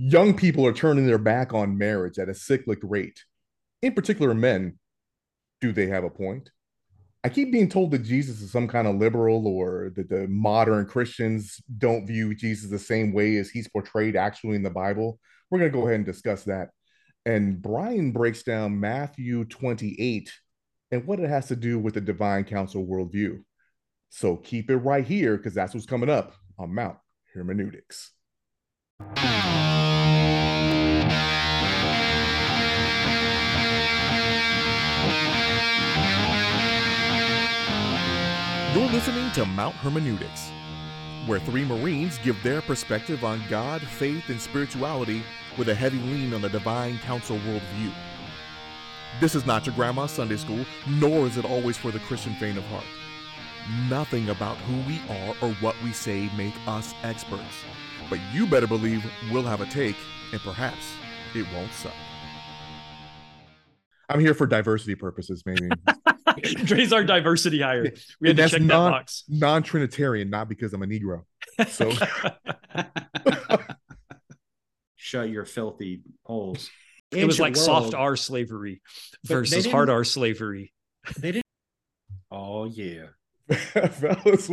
young people are turning their back on marriage at a cyclic rate. In particular, men. Do they have a point? I keep being told that Jesus is some kind of liberal, or that the modern Christians don't view Jesus the same way as he's portrayed actually in the Bible. We're going to go ahead and discuss that. And Brian breaks down Matthew 28 and what it has to do with the Divine Council worldview. So keep it right here, because that's what's coming up on Mount Hermeneutics. You're listening to Mount Hermeneutics, where three Marines give their perspective on God, faith, and spirituality with a heavy lean on the Divine Council worldview. This is not your grandma's Sunday school, nor is it always for the Christian faint of heart. Nothing about who we are or what we say make us experts, but you better believe we'll have a take, and perhaps it won't suck. I'm here for diversity purposes, maybe. Dre's our diversity hire. We had to check that box. Non-Trinitarian, not because I'm a Negro. So, shut your filthy holes. It was like soft R slavery versus hard R slavery. They didn't. Oh yeah, fellas,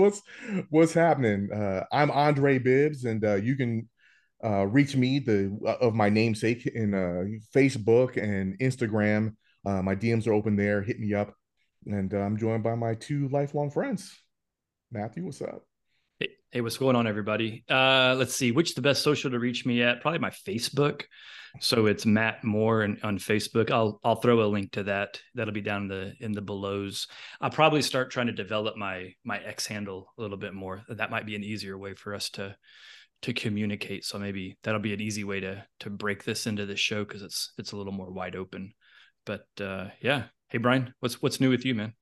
what's happening? I'm Andre Bibbs, and you can reach me of my namesake in Facebook and Instagram. My DMs are open there. Hit me up. And I'm joined by my two lifelong friends. Matthew, what's up? Hey, what's going on, everybody? Let's see, which is the best social to reach me at? Probably my Facebook. So it's Matt Moore on Facebook. I'll throw a link to that. That'll be down in the belows. I'll probably start trying to develop my X handle a little bit more. That might be an easier way for us to communicate. So maybe that'll be an easy way to break this into the show, because it's a little more wide open. But yeah. Hey, Brian, what's new with you, man?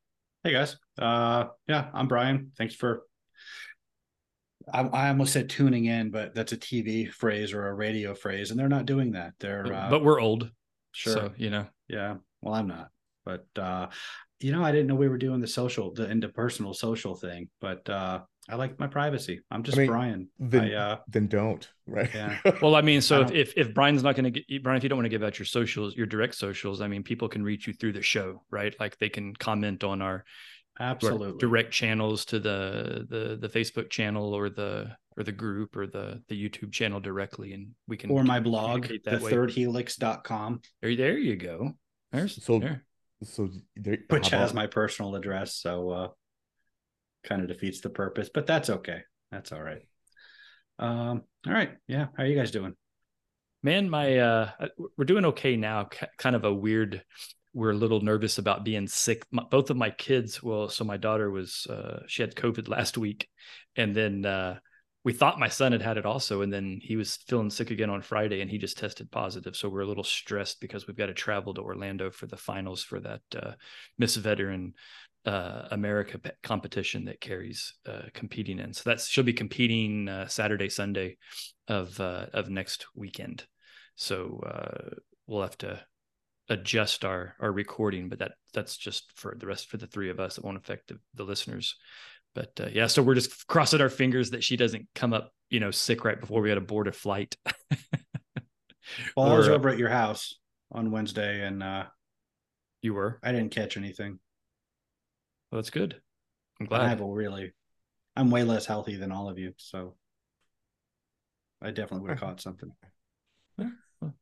Hey, guys. Yeah, I'm Brian. Thanks for, I almost said tuning in, but that's a TV phrase or a radio phrase, and they're not doing that. But we're old. Sure. So, you know. Yeah. Well, I'm not. But, I didn't know we were doing the interpersonal social thing, but I like my privacy. I'm just Brian. Then don't, right? Yeah. Well, so if Brian's not going to, Brian, if you don't want to give out your socials, your direct socials, people can reach you through the show, right? Like they can comment on our direct channels to the Facebook channel or the group or the YouTube channel directly, and we can my blog, thethirdhelix.com. There you go. Which has my personal address, so kind of defeats the purpose, but that's okay. That's all right. All right. Yeah. How are you guys doing? Man, we're doing okay now. Kind of a weird, we're a little nervous about being sick. Both of my kids. Well, so my daughter she had COVID last week, and then we thought my son had it also. And then he was feeling sick again on Friday, and he just tested positive. So we're a little stressed because we've got to travel to Orlando for the finals for that Miss Veteran America competition that Carrie's competing in. So she'll be competing Saturday, Sunday of next weekend. So we'll have to adjust our recording, but that's just for the rest, for the three of us. It won't affect the listeners. But yeah, so we're just crossing our fingers that she doesn't come up, sick right before we had to board a flight. Well, I was over at your house on Wednesday, and you were? I didn't catch anything. Well, that's good. I'm glad. I'm way less healthy than all of you, so I definitely would have caught something.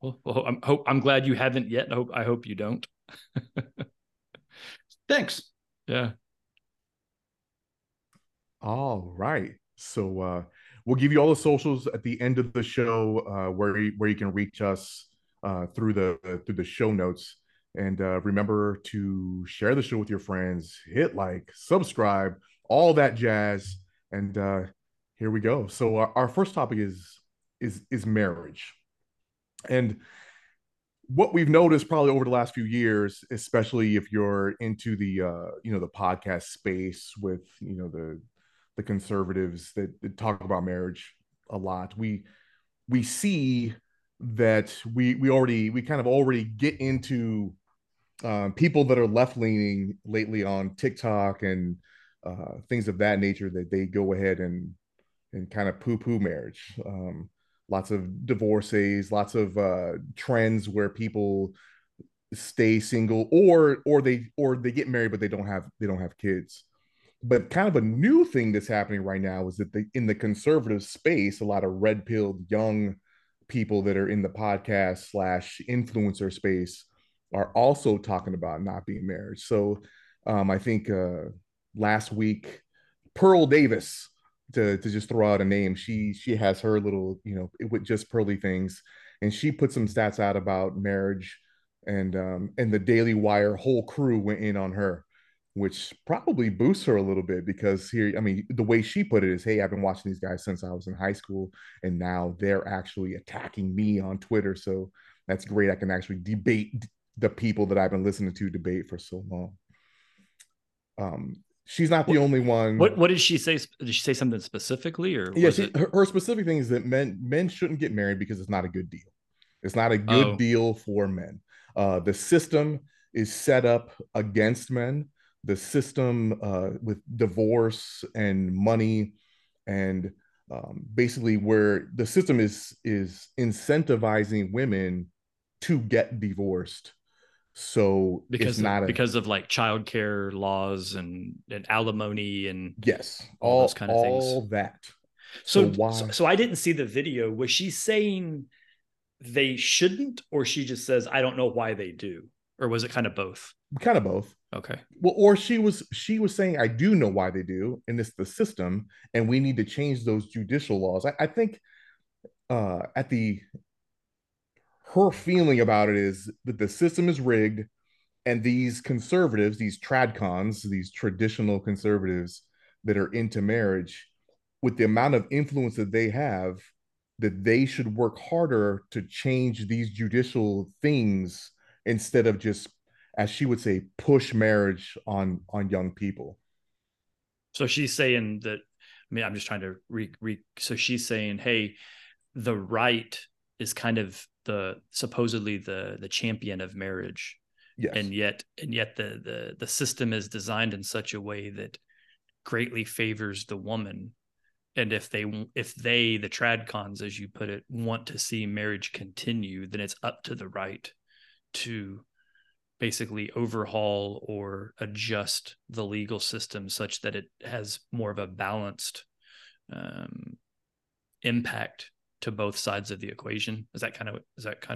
Well, I'm glad you haven't yet. I hope you don't. Thanks. Yeah. All right. So we'll give you all the socials at the end of the show, where you can reach us through the show notes. And remember to share the show with your friends, hit like, subscribe, all that jazz. And here we go. So our first topic is marriage. And what we've noticed probably over the last few years, especially if you're into the the podcast space with the conservatives that talk about marriage a lot, we see that we kind of already get into people that are left-leaning lately on TikTok and things of that nature, that they go ahead and kind of poo-poo marriage. lots of divorces, lots of trends where people stay single or they get married, but they don't have kids. But kind of a new thing that's happening right now is that in the conservative space, a lot of red-pilled young people that are in the podcast / influencer space are also talking about not being married. So I think last week, Pearl Davis, to just throw out a name, she has her little, with just pearly things, and she put some stats out about marriage, and the Daily Wire whole crew went in on her, which probably boosts her a little bit, because here, the way she put it is, hey, I've been watching these guys since I was in high school, and now they're actually attacking me on Twitter. So that's great. I can actually debate the people that I've been listening to debate for so long. She's not the only one. What did she say? Did she say something specifically? Or yeah, her specific thing is that men shouldn't get married because it's not a good deal. It's not a good deal for men. The system is set up against men. The system with divorce and money, and basically where the system is incentivizing women to get divorced. So because of like childcare laws and alimony and all those kind of things. All that. So I didn't see the video. Was she saying they shouldn't, or she just says, I don't know why they do? Or was it kind of both? Kind of both. Okay. Well, or she was saying, I do know why they do, and it's the system, and we need to change those judicial laws. I think her feeling about it is that the system is rigged, and these conservatives, these tradcons, these traditional conservatives that are into marriage, with the amount of influence that they have, that they should work harder to change these judicial things, instead of just, as she would say, push marriage on young people. So she's saying that, I'm just trying to so she's saying, hey, the right is kind of supposedly the champion of marriage. Yes. And yet the system is designed in such a way that greatly favors the woman. And if they, the tradcons, as you put it, want to see marriage continue, then it's up to the right to basically overhaul or adjust the legal system such that it has more of a balanced impact to both sides of the equation. I think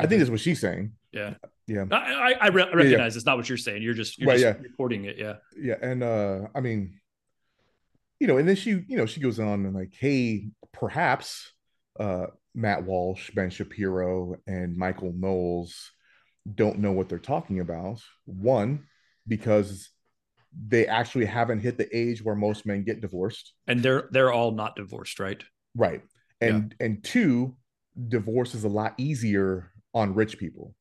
that's what she's saying. Yeah, yeah. I recognize it's not what you're saying. You're just reporting it. Yeah, yeah. And and then she goes on and like, hey, perhaps Matt Walsh, Ben Shapiro, and Michael Knowles don't know what they're talking about. One, because they actually haven't hit the age where most men get divorced, and they're all not divorced, right? And yeah. And two, divorce is a lot easier on rich people,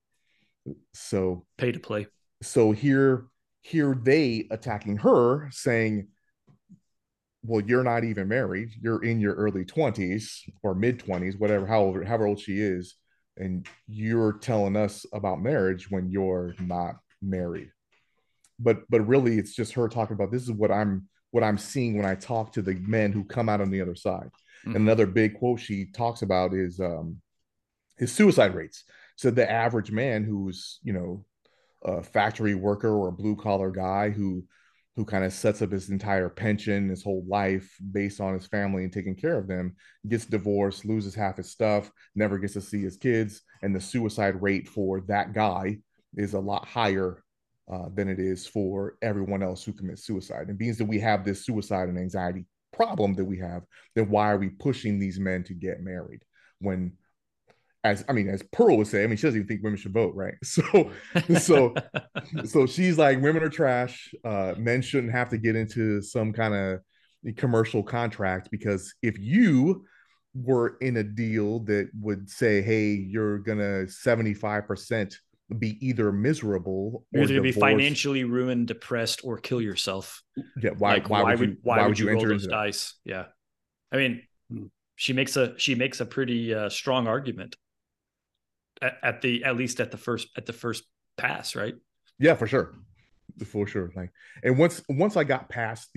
so pay to play. So here they attacking her, saying, well, you're not even married, you're in your early 20s or mid 20s, whatever, however old she is, and you're telling us about marriage when you're not married. But really, it's just her talking about, this is what I'm seeing when I talk to the men who come out on the other side. Mm-hmm. Another big quote she talks about is his suicide rates. So the average man who's, a factory worker or a blue collar guy who kind of sets up his entire pension, his whole life based on his family and taking care of them, gets divorced, loses half his stuff, never gets to see his kids. And the suicide rate for that guy is a lot higher than it is for everyone else who commits suicide. And being that we have this suicide and anxiety problem that we have, then why are we pushing these men to get married? When, as Pearl would say, she doesn't even think women should vote, right? So she's like, women are trash. Men shouldn't have to get into some kind of commercial contract, because if you were in a deal that would say, hey, you're gonna 75% be either miserable, or you're gonna be financially ruined, depressed, or kill yourself. Yeah, why would you roll those dice? Yeah, she makes a pretty strong argument. At least at the first pass, right? Yeah, for sure. Like, and once I got past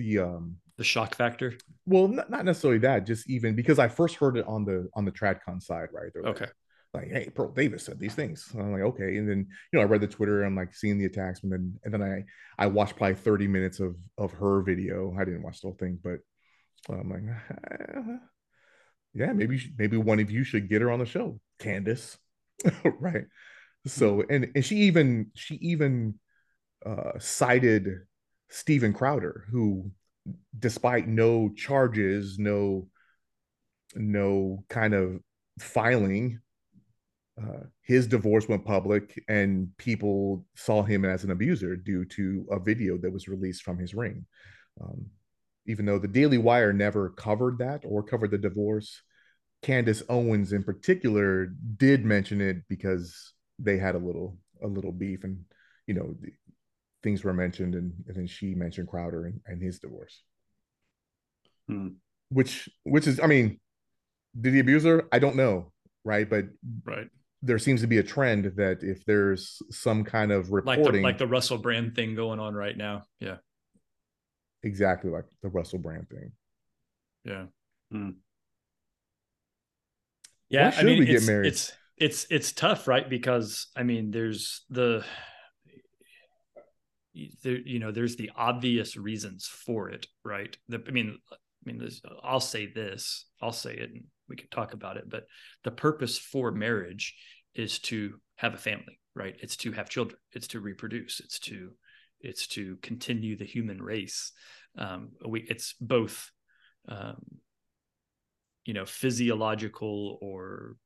The shock factor? Well, not necessarily that, just even because I first heard it on the TradCon side, right? They're okay. Like, hey, Pearl Davis said these things. And I'm like, okay. And then, I read the Twitter, and I'm like seeing the attacks. And then I watched probably 30 minutes of her video. I didn't watch the whole thing, but I'm like, yeah, maybe one of you should get her on the show, Candace. Right. So, and she even cited Steven Crowder, who, despite no charges, no kind of filing, his divorce went public, and people saw him as an abuser due to a video that was released from his ring. Even though the Daily Wire never covered that or covered the divorce, Candace Owens in particular did mention it because they had a little beef, and things were mentioned, and then she mentioned Crowder and his divorce. Which is, I mean, did he abuse her? I don't know, right? But right, there seems to be a trend that if there's some kind of reporting, like the Russell Brand thing going on right now. Yeah, exactly, like the Russell Brand thing. Yeah. Yeah, why should we get married? It's tough, right? Because I mean, there's there's the obvious reasons for it, right? I'll say this, I'll say it, and we can talk about it, but the purpose for marriage is to have a family, right? It's to have children, it's to reproduce, it's to continue the human race. It's both, physiological or,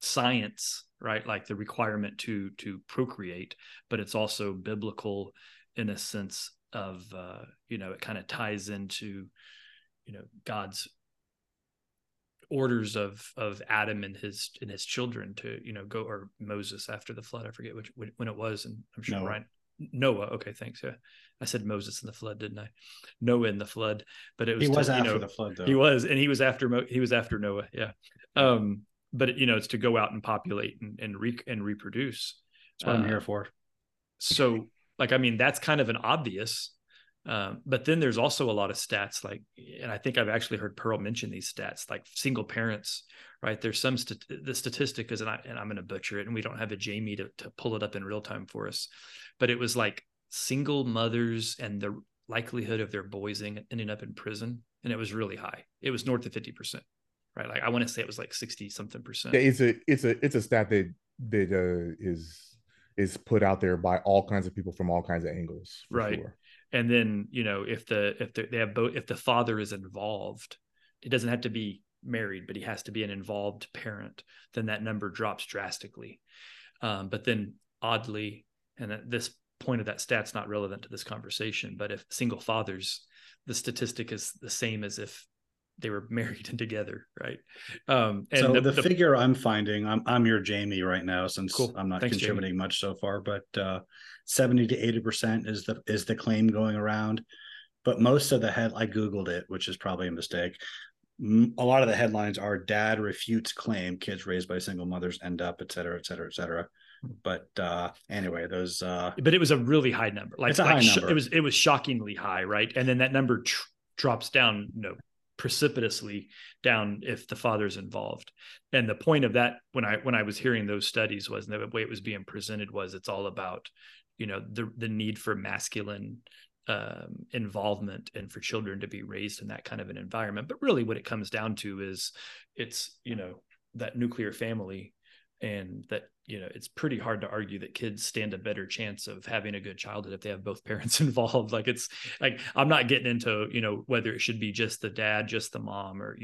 science, right? Like the requirement to procreate, but it's also biblical in a sense of, it kind of ties into, God's orders of Adam and his children to, go, or Moses after the flood. I forget when it was. And I'm sure Noah. Okay. Thanks. Yeah. I said Moses in the flood, didn't I? Noah in the flood, but he was after the flood, though. He was after Noah. Yeah. But it's to go out and populate and reproduce. That's what I'm here for. So that's kind of an obvious, but then there's also a lot of stats, and I think I've actually heard Pearl mention these stats, like single parents, right? There's some, the statistic is, and I'm going to butcher it, and we don't have a Jamie to pull it up in real time for us, but it was like single mothers and the likelihood of their boys ending up in prison. And it was really high. It was north of 50%. Right, I want to say it was 60-something%. Yeah, it's a stat that is put out there by all kinds of people from all kinds of angles, right? Sure. And then if the father is involved, it doesn't have to be married, but he has to be an involved parent. Then that number drops drastically. But then oddly, and at this point of that stat's not relevant to this conversation, but if single fathers, the statistic is the same as if they were married and together, right? And so the figure I'm finding, I'm your Jamie right now, since I'm not contributing Jamie much so far, but 70 to 80% is the claim going around. But most of the I Googled it, which is probably a mistake. A lot of the headlines are dad refutes claim, kids raised by single mothers end up, et cetera, et cetera, et cetera. But anyway, those. But it was a really high number. It's a high number. It was shockingly high, right? And then that number drops down, precipitously down if the father's involved. And the point of that, when I was hearing those studies, was, and the way it was being presented was, it's all about, the need for masculine involvement and for children to be raised in that kind of an environment. But really what it comes down to is it's that nuclear family, and that, it's pretty hard to argue that kids stand a better chance of having a good childhood if they have both parents involved. I'm not getting into, whether it should be just the dad, just the mom, or,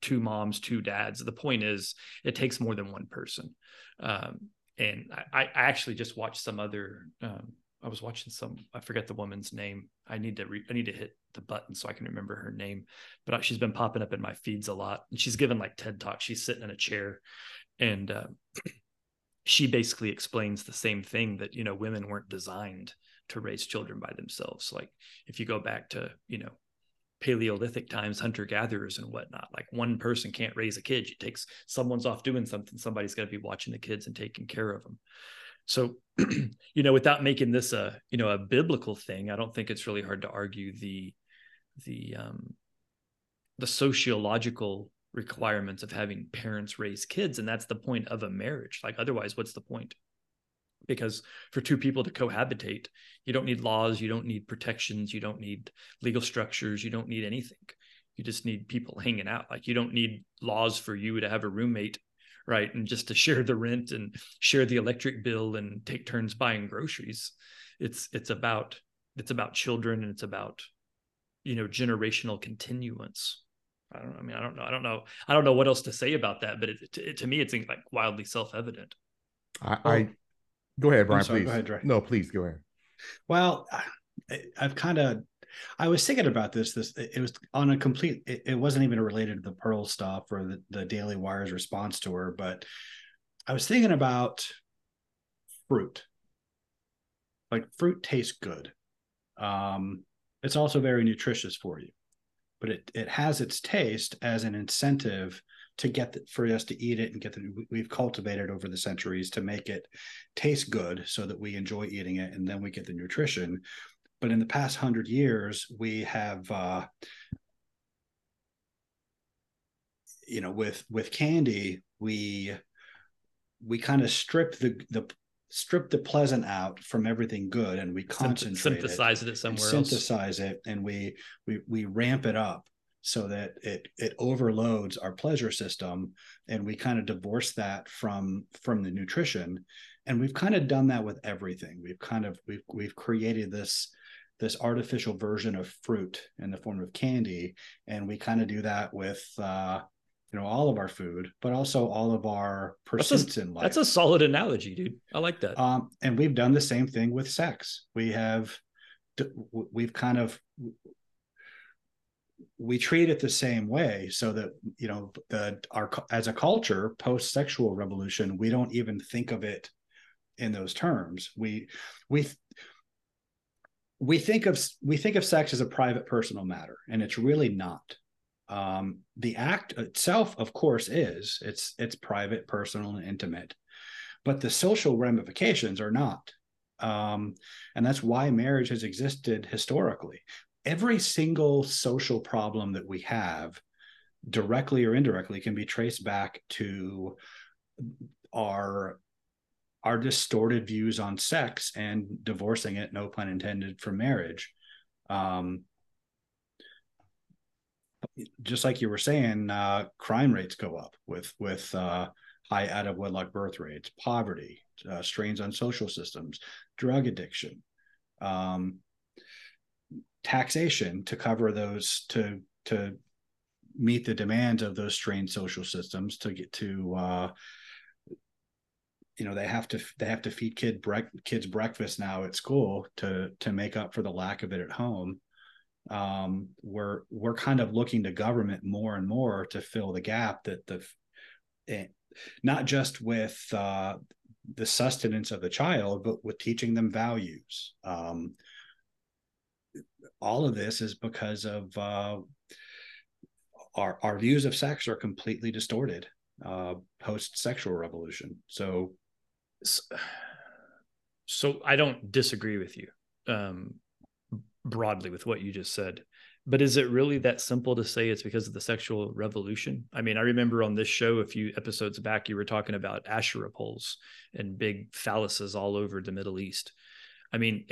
two moms, two dads. The point is, it takes more than one person. And I actually just watched some other, I was watching I forget the woman's name. I need to hit the button so I can remember her name, but she's been popping up in my feeds a lot, and she's given TED Talks. She's sitting in a chair, and, she basically explains the same thing, that, women weren't designed to raise children by themselves. Like if you go back to, Paleolithic times, hunter-gatherers and whatnot, one person can't raise a kid. Someone's off doing something. Somebody's got to be watching the kids and taking care of them. So, you know, without making this a, you know, a biblical thing, I don't think it's really hard to argue the sociological requirements of having parents raise kids. And that's the point of a marriage. Like, otherwise, what's the point? Because for two people to cohabitate, you don't need laws, you don't need protections, you don't need legal structures, you don't need anything. You just need people hanging out. Like, you don't need laws for you to have a roommate, right? And just to share the rent and share the electric bill and take turns buying groceries. It's about children, and it's about, you know, generational continuance. I don't know what else to say about that, but it to me, it's like wildly self-evident. Go ahead, Brian, sorry, please. Go ahead, Dre. No, please go ahead. Well, I was thinking about this. It was on a complete, it wasn't even related to the Pearl stuff or the Daily Wire's response to her, but I was thinking about fruit. Like, fruit tastes good. It's also very nutritious for you, but it has its taste as an incentive to get for us to eat it, and we've cultivated over the centuries to make it taste good so that we enjoy eating it, and then we get the nutrition. But in the past 100 years, we have, with candy, we kind of strip the pleasant out from everything good, and we concentrate synthesize it somewhere else, and we ramp it up so that it overloads our pleasure system, and we kind of divorce that from the nutrition. And we've kind of done that with everything. We've created this artificial version of fruit in the form of candy, and we kind of do that with all of our food, but also all of our pursuits in life. That's a solid analogy, dude. I like that. And we've done the same thing with sex. We treat it the same way, so that, you know, as a culture, post-sexual revolution, we don't even think of it in those terms. We think of sex as a private, personal matter, and it's really not. The act itself, of course, is it's private, personal, and intimate, but the social ramifications are not. And that's why marriage has existed historically. Every single social problem that we have, directly or indirectly, can be traced back to our distorted views on sex and divorcing it, no pun intended, from marriage. Just like you were saying, crime rates go up with high out-of-wedlock birth rates, poverty, strains on social systems, drug addiction, taxation to cover those, to meet the demands of those strained social systems, to get to they have to feed kids breakfast now at school to make up for the lack of it at home. We're kind of looking to government more and more to fill the gap, that not just with the sustenance of the child, but with teaching them values. All of this is because of our views of sex are completely distorted post-sexual revolution. So I don't disagree with you broadly with what you just said, but is it really that simple to say it's because of the sexual revolution? I mean, I remember on this show a few episodes back, you were talking about Asherah poles and big phalluses all over the Middle East. I mean,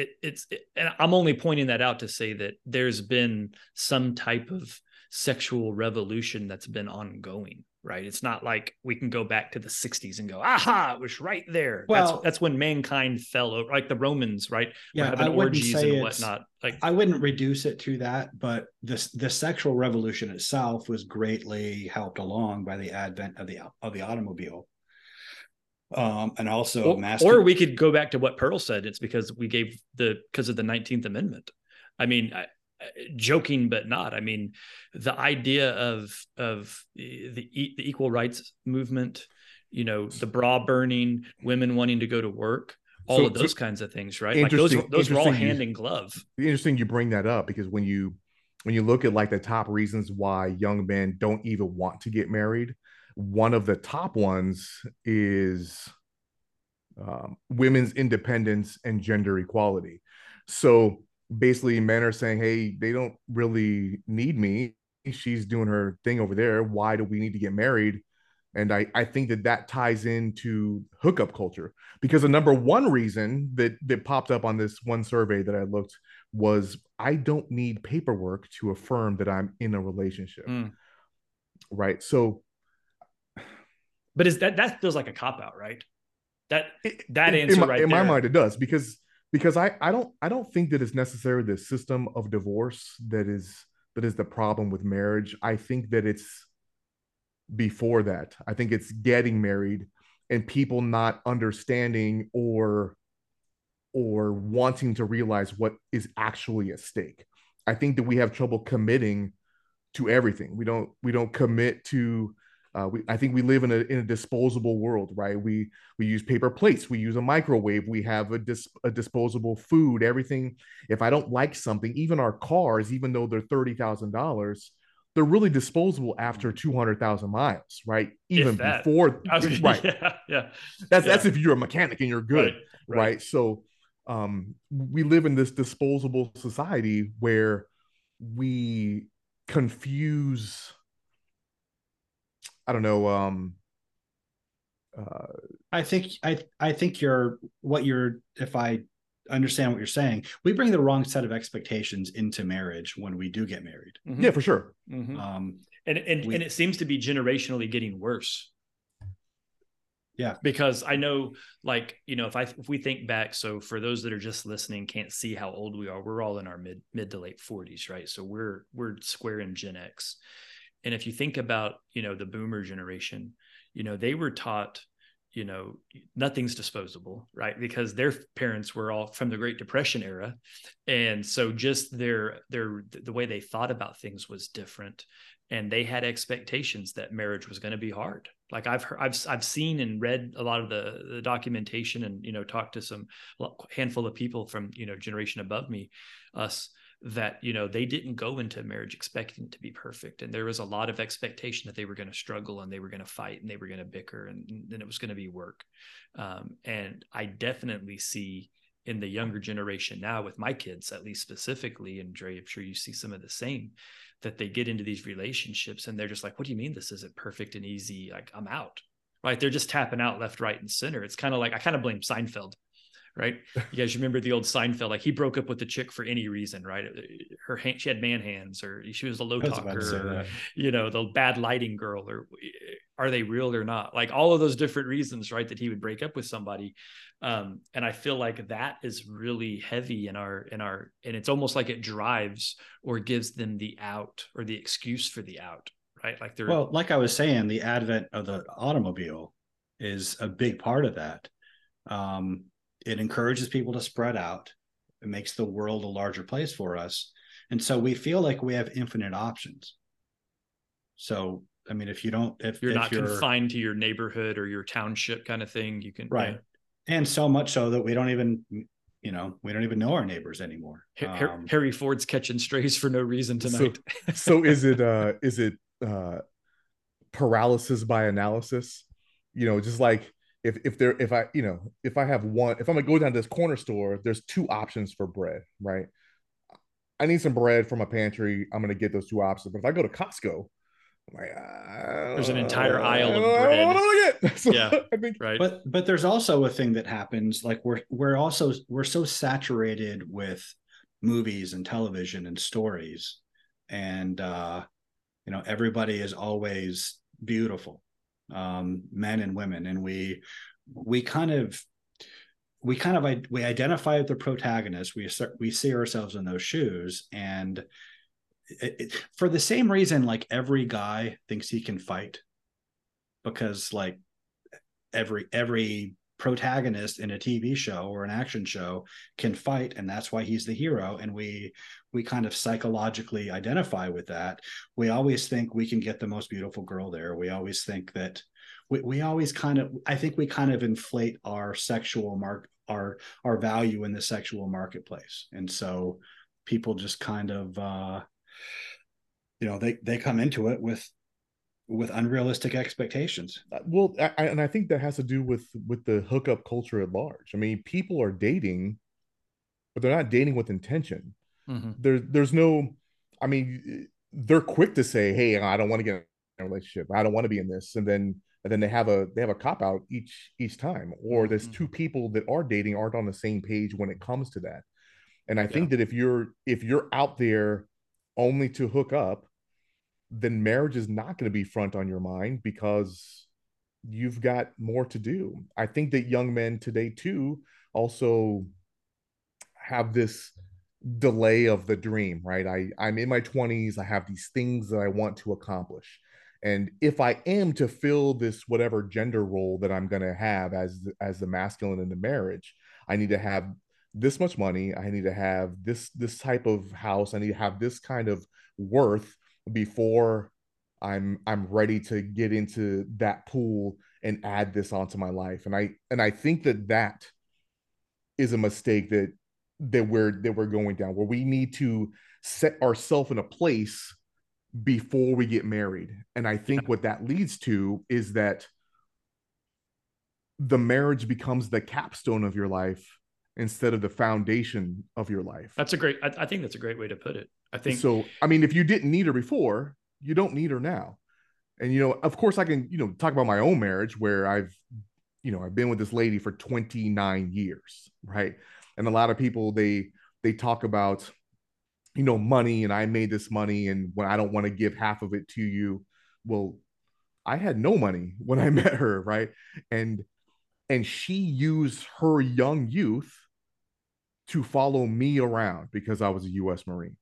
and I'm only pointing that out to say that there's been some type of sexual revolution that's been ongoing, right? It's not like we can go back to the 60s and go, aha, it was right there. Well, that's when mankind fell over, like the Romans, right? Yeah, having orgies and whatnot. Like, I wouldn't reduce it to that, but the sexual revolution itself was greatly helped along by the advent of the automobile. And also or we could go back to what Pearl said. It's because of the 19th Amendment. I mean, joking, but not. I mean, the idea of the equal rights movement, you know, the bra burning, women wanting to go to work, all of those kinds of things, right? Like those were all hand in glove. Interesting you bring that up, because when you look at like the top reasons why young men don't even want to get married, one of the top ones is women's independence and gender equality. So basically men are saying, hey, they don't really need me. She's doing her thing over there. Why do we need to get married? And I think that that ties into hookup culture, because the number one reason that popped up on this one survey that I looked was, I don't need paperwork to affirm that I'm in a relationship. Mm. Right. So. But is that feels like a cop-out, right? In my mind, it does, because I don't think that it's necessarily the system of divorce that is the problem with marriage. I think that it's before that. I think it's getting married and people not understanding or wanting to realize what is actually at stake. I think that we have trouble committing to everything. We don't commit to. I think we live in a disposable world, right? We use paper plates, we use a microwave, we have a disposable food, everything. If I don't like something, even our cars, even though they're $30,000, they're really disposable after 200,000 miles, right? Even before, right? Yeah. That's if you're a mechanic and you're good, right? So we live in this disposable society where we confuse. I don't know. I think if I understand what you're saying, we bring the wrong set of expectations into marriage when we do get married. Mm-hmm. Yeah, for sure. Mm-hmm. And it seems to be generationally getting worse. Yeah, because I know, like, you know, if we think back, so for those that are just listening, can't see how old we are. We're all in our mid to late 40s, right? So we're square in Gen X. And if you think about, you know, the boomer generation, you know, they were taught, you know, nothing's disposable, right? Because their parents were all from the Great Depression era. And so just the way they thought about things was different. And they had expectations that marriage was going to be hard. Like I've seen and read a lot of the documentation and, you know, talked to a handful of people from, you know, generation above me, us, that, you know, they didn't go into marriage expecting it to be perfect. And there was a lot of expectation that they were going to struggle and they were going to fight and they were going to bicker and then it was going to be work. And I definitely see in the younger generation now with my kids, at least specifically, and Dre, I'm sure you see some of the same, that they get into these relationships and they're just like, what do you mean this isn't perfect and easy? Like, I'm out, right? They're just tapping out left, right, and center. It's kind of like, I kind of blame Seinfeld. Right. You guys remember the old Seinfeld, like he broke up with the chick for any reason, right? She had man hands, or she was a low talker, or, you know, the bad lighting girl, or are they real or not? Like all of those different reasons, right, that he would break up with somebody. And I feel like that is really heavy in our, and it's almost like it drives or gives them the out or the excuse for the out, right? Like they're, well, like I was saying, the advent of the automobile is a big part of that. It encourages people to spread out. It makes the world a larger place for us. And so we feel like we have infinite options. So, I mean, if you're not confined to your neighborhood or your township kind of thing, you can. Right. Yeah. And so much so that we don't even know our neighbors anymore. Harry Ford's catching strays for no reason tonight. So is it paralysis by analysis? You know, just like, if I'm gonna go down to this corner store, there's two options for bread, right? I need some bread from my pantry. I'm gonna get those two options. But if I go to Costco, I'm like, there's an entire aisle of bread. So, yeah, I think, right. But there's also a thing that happens, like we're so saturated with movies and television and stories, and you know, everybody is always beautiful. Men and women, and we identify with the protagonist. We see ourselves in those shoes, and it, for the same reason, like every guy thinks he can fight, because like every protagonist in a TV show or an action show can fight, and that's why he's the hero. And we kind of psychologically identify with that. We always think we can get the most beautiful girl there. We always think that we always kind of, I think we kind of inflate our sexual our value in the sexual marketplace. And so people just kind of, you know, they come into it with with unrealistic expectations. Well, I think that has to do with the hookup culture at large. I mean, people are dating, but they're not dating with intention. Mm-hmm. There's no, I mean, they're quick to say, "Hey, I don't want to get in a relationship. I don't want to be in this," and then they have a cop out each time, or there's two people that are dating aren't on the same page when it comes to that. And I think that if you're out there only to hook up, then marriage is not going to be front on your mind because you've got more to do. I think that young men today too also have this delay of the dream, right? I'm in my 20s. I have these things that I want to accomplish. And if I am to fill this whatever gender role that I'm going to have as the masculine in the marriage, I need to have this much money. I need to have this type of house. I need to have this kind of worth before I'm ready to get into that pool and add this onto my life. And I think that is a mistake that we're going down, where we need to set ourselves in a place before we get married. And I think what that leads to is that the marriage becomes the capstone of your life instead of the foundation of your life. I think that's a great way to put it. I think so. I mean, if you didn't need her before, you don't need her now. And, you know, of course I can, you know, talk about my own marriage where I've been with this lady for 29 years. Right. And a lot of people, they talk about, you know, money, and I made this money, and when I don't want to give half of it to you. Well, I had no money when I met her. Right. And she used her young youth to follow me around because I was a U.S. Marine.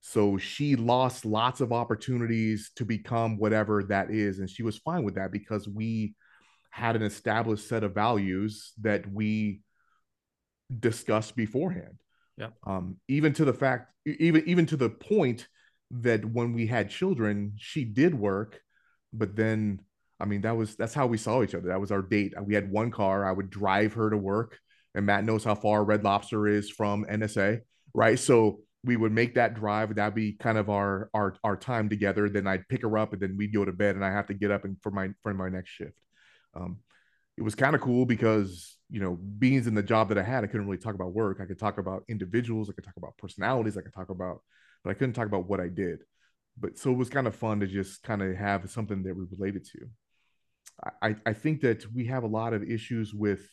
So she lost lots of opportunities to become whatever that is. And she was fine with that because we had an established set of values that we discussed beforehand. Yeah. Even to the fact, even to the point that when we had children, she did work, but then, I mean, that's how we saw each other. That was our date. We had one car. I would drive her to work, and Matt knows how far Red Lobster is from NSA. Right. So we would make that drive. That'd be kind of our time together. Then I'd pick her up, and then we'd go to bed, and I have to get up and for my next shift. It was kind of cool because, you know, being in the job that I had, I couldn't really talk about work. I could talk about individuals. I could talk about personalities. But I couldn't talk about what I did. But so it was kind of fun to just kind of have something that we related to. I think that we have a lot of issues with,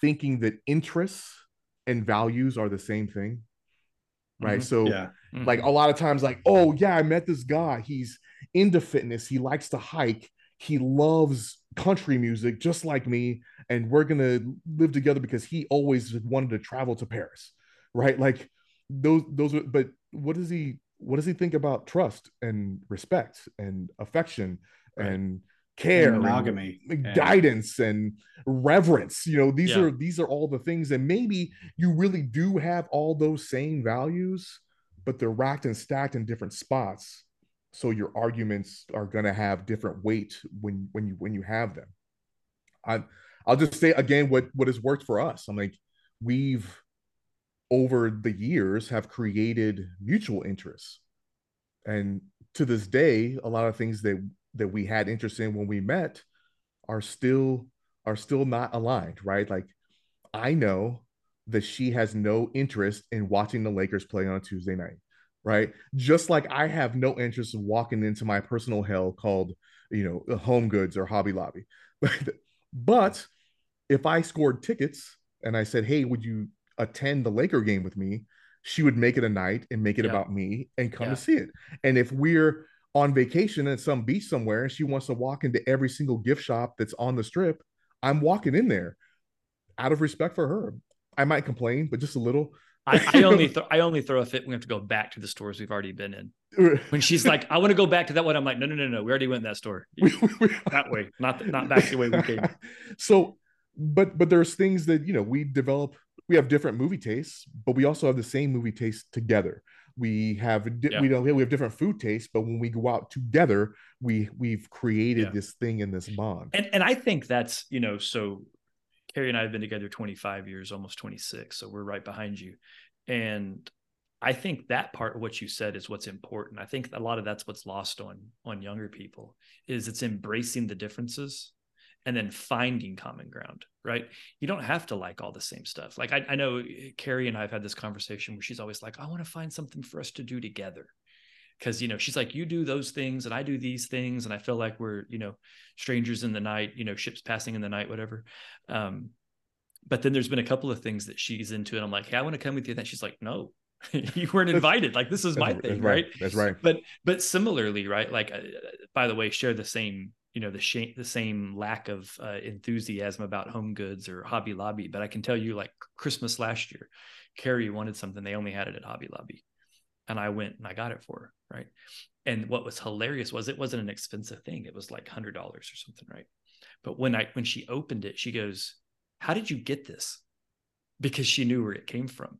thinking that interests and values are the same thing, right? Mm-hmm. So like a lot of times, like, oh yeah, I met this guy. He's into fitness. He likes to hike. He loves country music just like me. And we're going to live together because he always wanted to travel to Paris, right? Like those are, but what does he think about trust and respect and affection and care, and monogamy, and guidance and reverence? You know, these are all the things. And maybe you really do have all those same values, but they're racked and stacked in different spots. So your arguments are going to have different weight when you have them. I'll just say again, what has worked for us. I'm like, we've over the years have created mutual interests. And to this day, a lot of things that we had interest in when we met are still not aligned, right? Like I know that she has no interest in watching the Lakers play on a Tuesday night, right? Just like I have no interest in walking into my personal hell called, you know, Home Goods or Hobby Lobby. But if I scored tickets and I said, "Hey, would you attend the Laker game with me?" she would make it a night and make it about me and come to see it. And if we're on vacation at some beach somewhere and she wants to walk into every single gift shop that's on the strip, I'm walking in there out of respect for her. I might complain, but just a little. I only throw a fit when we have to go back to the stores we've already been in. When she's like, "I want to go back to that one," I'm like, no, we already went in that store. That way, not back the way we came. So, but there's things that, you know, we have different movie tastes, but we also have the same movie taste together. We have different food tastes, but when we go out together, we've created this thing in this bond. And I think that's, you know, so Carrie and I have been together 25 years, almost 26. So we're right behind you. And I think that part of what you said is what's important. I think a lot of that's what's lost on younger people, is it's embracing the differences and then finding common ground, right? You don't have to like all the same stuff. Like I know Carrie and I have had this conversation where she's always like, I want to find something for us to do together. Cause you know, she's like, you do those things and I do these things. And I feel like we're, you know, strangers in the night, you know, ships passing in the night, whatever. But then there's been a couple of things that she's into and I'm like, hey, I want to come with you. And then she's like, no, you weren't invited. Like, this is my thing. Right. That's right. But similarly, right. Like, by the way, share the same, you know, the same lack of enthusiasm about Home Goods or Hobby Lobby. But I can tell you, like Christmas last year, Carrie wanted something. They only had it at Hobby Lobby. And I went and I got it for her, right? And what was hilarious was it wasn't an expensive thing. It was like $100 or something, right? But when she opened it, she goes, how did you get this? Because she knew where it came from.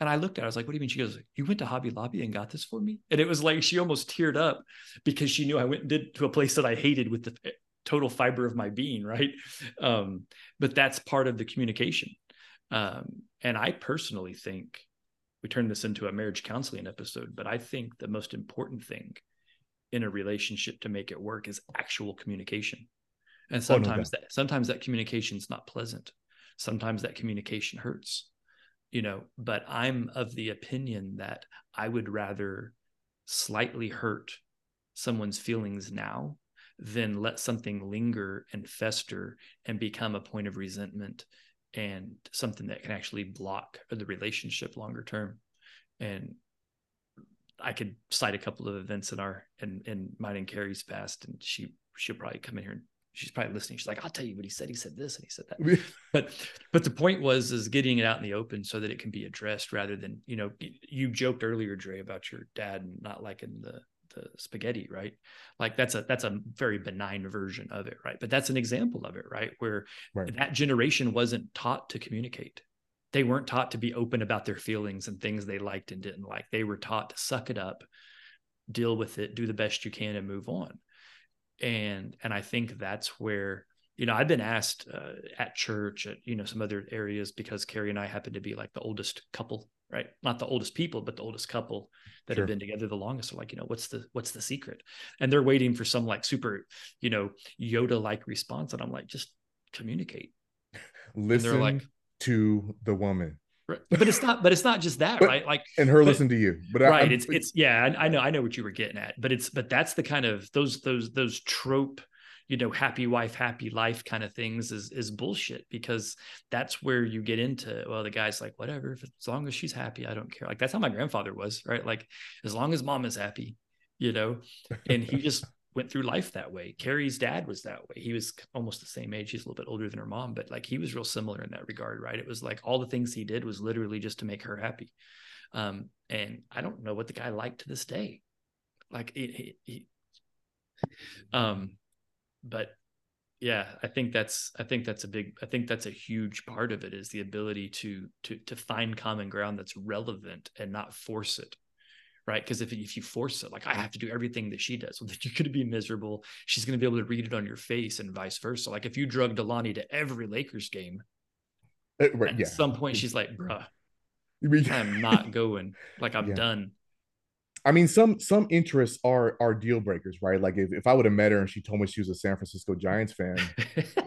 And I looked at her, I was like, what do you mean? She goes, you went to Hobby Lobby and got this for me? And it was like, she almost teared up because she knew I went and did to a place that I hated with the total fiber of my being, right? But that's part of the communication. And I personally think, we turned this into a marriage counseling episode, but I think the most important thing in a relationship to make it work is actual communication. And sometimes that communication is not pleasant. Sometimes that communication hurts, you know, but I'm of the opinion that I would rather slightly hurt someone's feelings now than let something linger and fester and become a point of resentment and something that can actually block the relationship longer term. And I could cite a couple of events in mine and Carrie's past, and she'll probably come in here and she's probably listening. She's like, I'll tell you what he said. He said this and he said that. But the point is getting it out in the open so that it can be addressed rather than, you know, you joked earlier, Dre, about your dad and not liking the spaghetti, right? Like that's a very benign version of it, right? But that's an example of it, right? Where that generation wasn't taught to communicate. They weren't taught to be open about their feelings and things they liked and didn't like. They were taught to suck it up, deal with it, do the best you can and move on. And I think that's where, you know, I've been asked at church, at, you know, some other areas, because Carrie and I happen to be like the oldest couple, right? Not the oldest people, but the oldest couple that have been together the longest. Are like, you know, what's the secret? And they're waiting for some like super, you know, Yoda-like response. And I'm like, just communicate. Listen like, to the woman. Right. But it's not just that, but, right? Like, and her listen to you, but right. I know what you were getting at, but that's the kind of those trope, you know, happy wife, happy life kind of things is bullshit, because that's where you get into, well, the guy's like, whatever, as long as she's happy, I don't care. Like that's how my grandfather was, right? Like as long as mom is happy, you know, and he just went through life that way. Carrie's dad was that way. He was almost the same age. He's a little bit older than her mom, but like he was real similar in that regard, right? It was like all the things he did was literally just to make her happy. And I don't know what the guy liked to this day. Like but yeah, I think that's a huge part of it, is the ability to find common ground that's relevant and not force it. Right. Because if you force it, like I have to do everything that she does, well, then you're going to be miserable. She's going to be able to read it on your face and vice versa. Like if you drug Delani to every Lakers game, at some point she's like, bruh, I'm not going, like I'm done. I mean, some interests are deal breakers, right? Like if I would have met her and she told me she was a San Francisco Giants fan,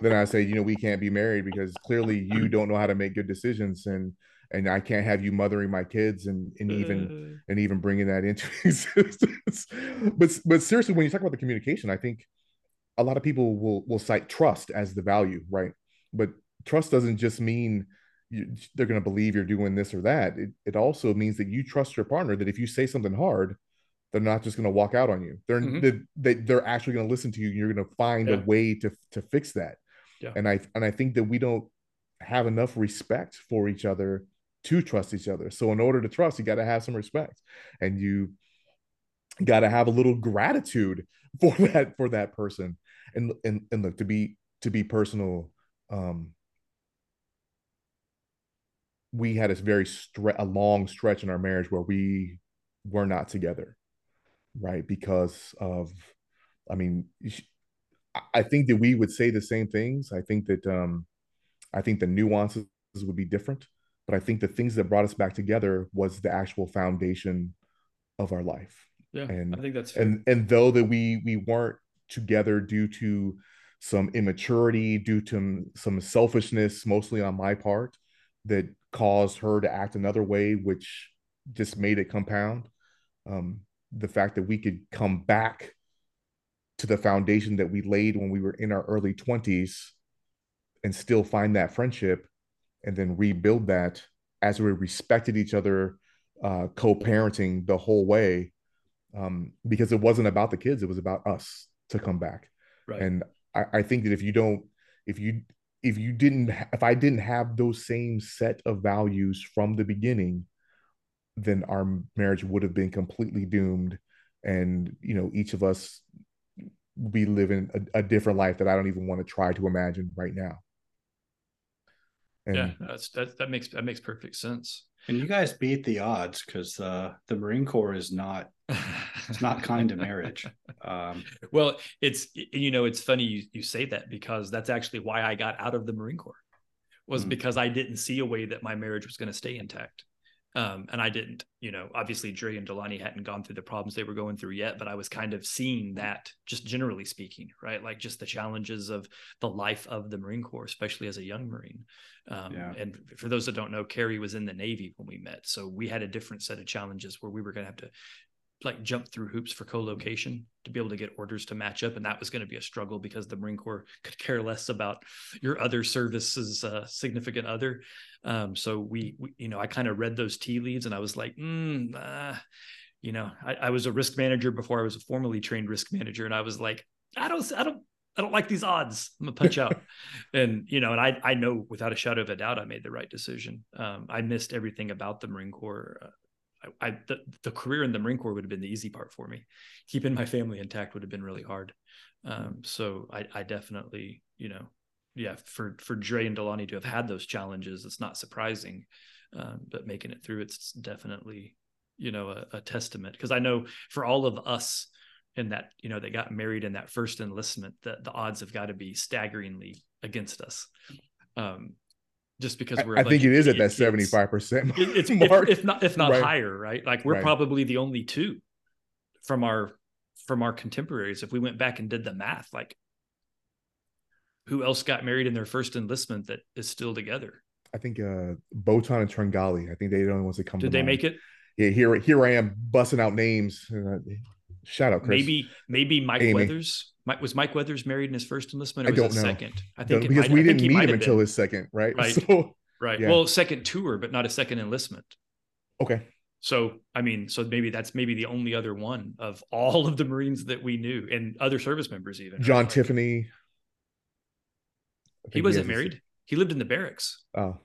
then I say, you know, we can't be married because clearly you don't know how to make good decisions, and I can't have you mothering my kids and even bringing that into existence. But seriously, when you talk about the communication, I think a lot of people will cite trust as the value, right? But trust doesn't just mean they're going to believe you're doing this or that. It also means that you trust your partner, that if you say something hard, they're not just going to walk out on you. They're actually going to listen to you. And you're going to find a way to fix that. Yeah. And I think that we don't have enough respect for each other to trust each other. So in order to trust, you got to have some respect, and you got to have a little gratitude for that person. And look, to be personal, we had a long stretch in our marriage where we were not together, right? Because of, I mean, I think that we would say the same things. I think the nuances would be different. But I think the things that brought us back together was the actual foundation of our life. Yeah, and I think that's fair. And though that we weren't together due to some immaturity, due to some selfishness, mostly on my part, that caused her to act another way, which just made it compound. The fact that we could come back to the foundation that we laid when we were in our early 20s and still find that friendship and then rebuild that as we respected each other, co-parenting the whole way, because it wasn't about the kids, it was about us to come back. Right. And I think that if I didn't have those same set of values from the beginning, then our marriage would have been completely doomed. And, you know, each of us, we live in a different life that I don't even want to try to imagine right now. And yeah, that makes perfect sense. And you guys beat the odds, because the Marine Corps is not, it's not kind to marriage. Well, it's, you know, it's funny you say that, because that's actually why I got out of the Marine Corps, was because I didn't see a way that my marriage was going to stay intact. And I didn't, you know, obviously Dre and Delaney hadn't gone through the problems they were going through yet, but I was kind of seeing that, just generally speaking, right? Like just the challenges of the life of the Marine Corps, especially as a young Marine. And for those that don't know, Carrie was in the Navy when we met. So we had a different set of challenges where we were going to have to like jump through hoops for co-location to be able to get orders to match up. And that was going to be a struggle, because the Marine Corps could care less about your other service's significant other. So we, you know, I kind of read those tea leaves, and I was like, you know, I was a risk manager before I was a formally trained risk manager. And I was like, I don't like these odds. I'm gonna punch out. And, you know, and I know without a shadow of a doubt, I made the right decision. I missed everything about the Marine Corps. The career in the Marine Corps would have been the easy part for me. Keeping my family intact would have been really hard. So I definitely, you know, yeah, for Dre and Delaney to have had those challenges, it's not surprising. But making it through, it's definitely, you know, a testament. Because I know for all of us in that, you know, that got married in that first enlistment, that the odds have got to be staggeringly against us. Just because we're, I think it is at that 75% mark, if not right. Higher, right? Like we're right. Probably the only two from our contemporaries. If we went back and did the math, like who else got married in their first enlistment that is still together? I think Botan and Tringali. I think they're the only ones that come. Did they make it? Yeah, here I am busting out names. Shout out, Chris. Maybe Mike Amy. Weathers. Was Mike Weathers married in his first enlistment, or was it second? I think because we didn't meet him until his second, right? Right. So, right. Yeah. Well, second tour, but not a second enlistment. Okay. So, I mean, so maybe that's the only other one of all of the Marines that we knew, and other service members even. John right? Tiffany. He wasn't married. He lived in the barracks. Oh.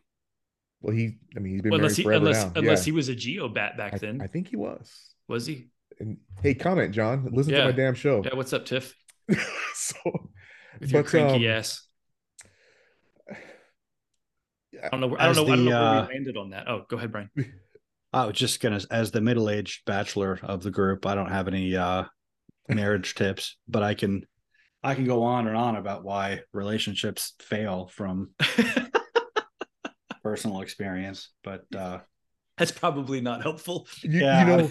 Well, he's been married forever now. Unless he was a Geo bat back then. I think he was. Was he? And hey, comment, John. Listen to my damn show. Yeah. What's up, Tiff? So, with your cranky ass. I don't know where we landed on that. Oh, go ahead, Brian. I was just gonna, as the middle-aged bachelor of the group, I don't have any marriage tips, but I can go on and on about why relationships fail from personal experience, but that's probably not helpful. You know.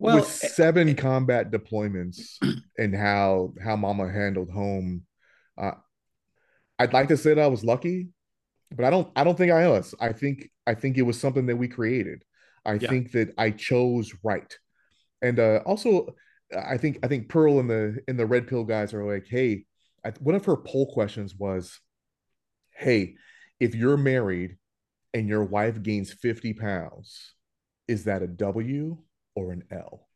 Well, with 7 combat deployments and how Mama handled home, I'd like to say that I was lucky, but I don't think I was. I think it was something that we created. I think that I chose right, and also I think Pearl and the Red Pill guys are like, hey, one of her poll questions was, hey, if you're married and your wife gains 50 pounds, is that a W? Or an L?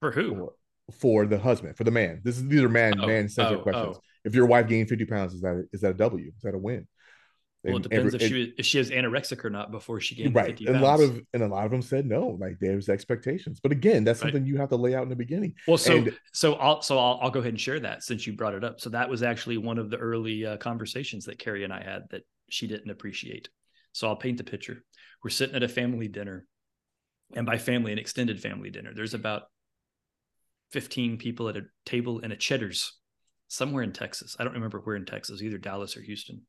For who? For the husband, for the man. These are man-centric questions. Oh. If your wife gained 50 pounds, is that a W? Is that a win? Well, it depends if she is anorexic or not before she gained 50 pounds. A lot of them said no. Like there's expectations, but again, that's something you have to lay out in the beginning. Well, I'll go ahead and share that since you brought it up. So that was actually one of the early conversations that Carrie and I had that she didn't appreciate. So I'll paint the picture. We're sitting at a family dinner. And by family, an extended family dinner. There's about 15 people at a table in a Cheddar's somewhere in Texas. I don't remember where in Texas, either Dallas or Houston.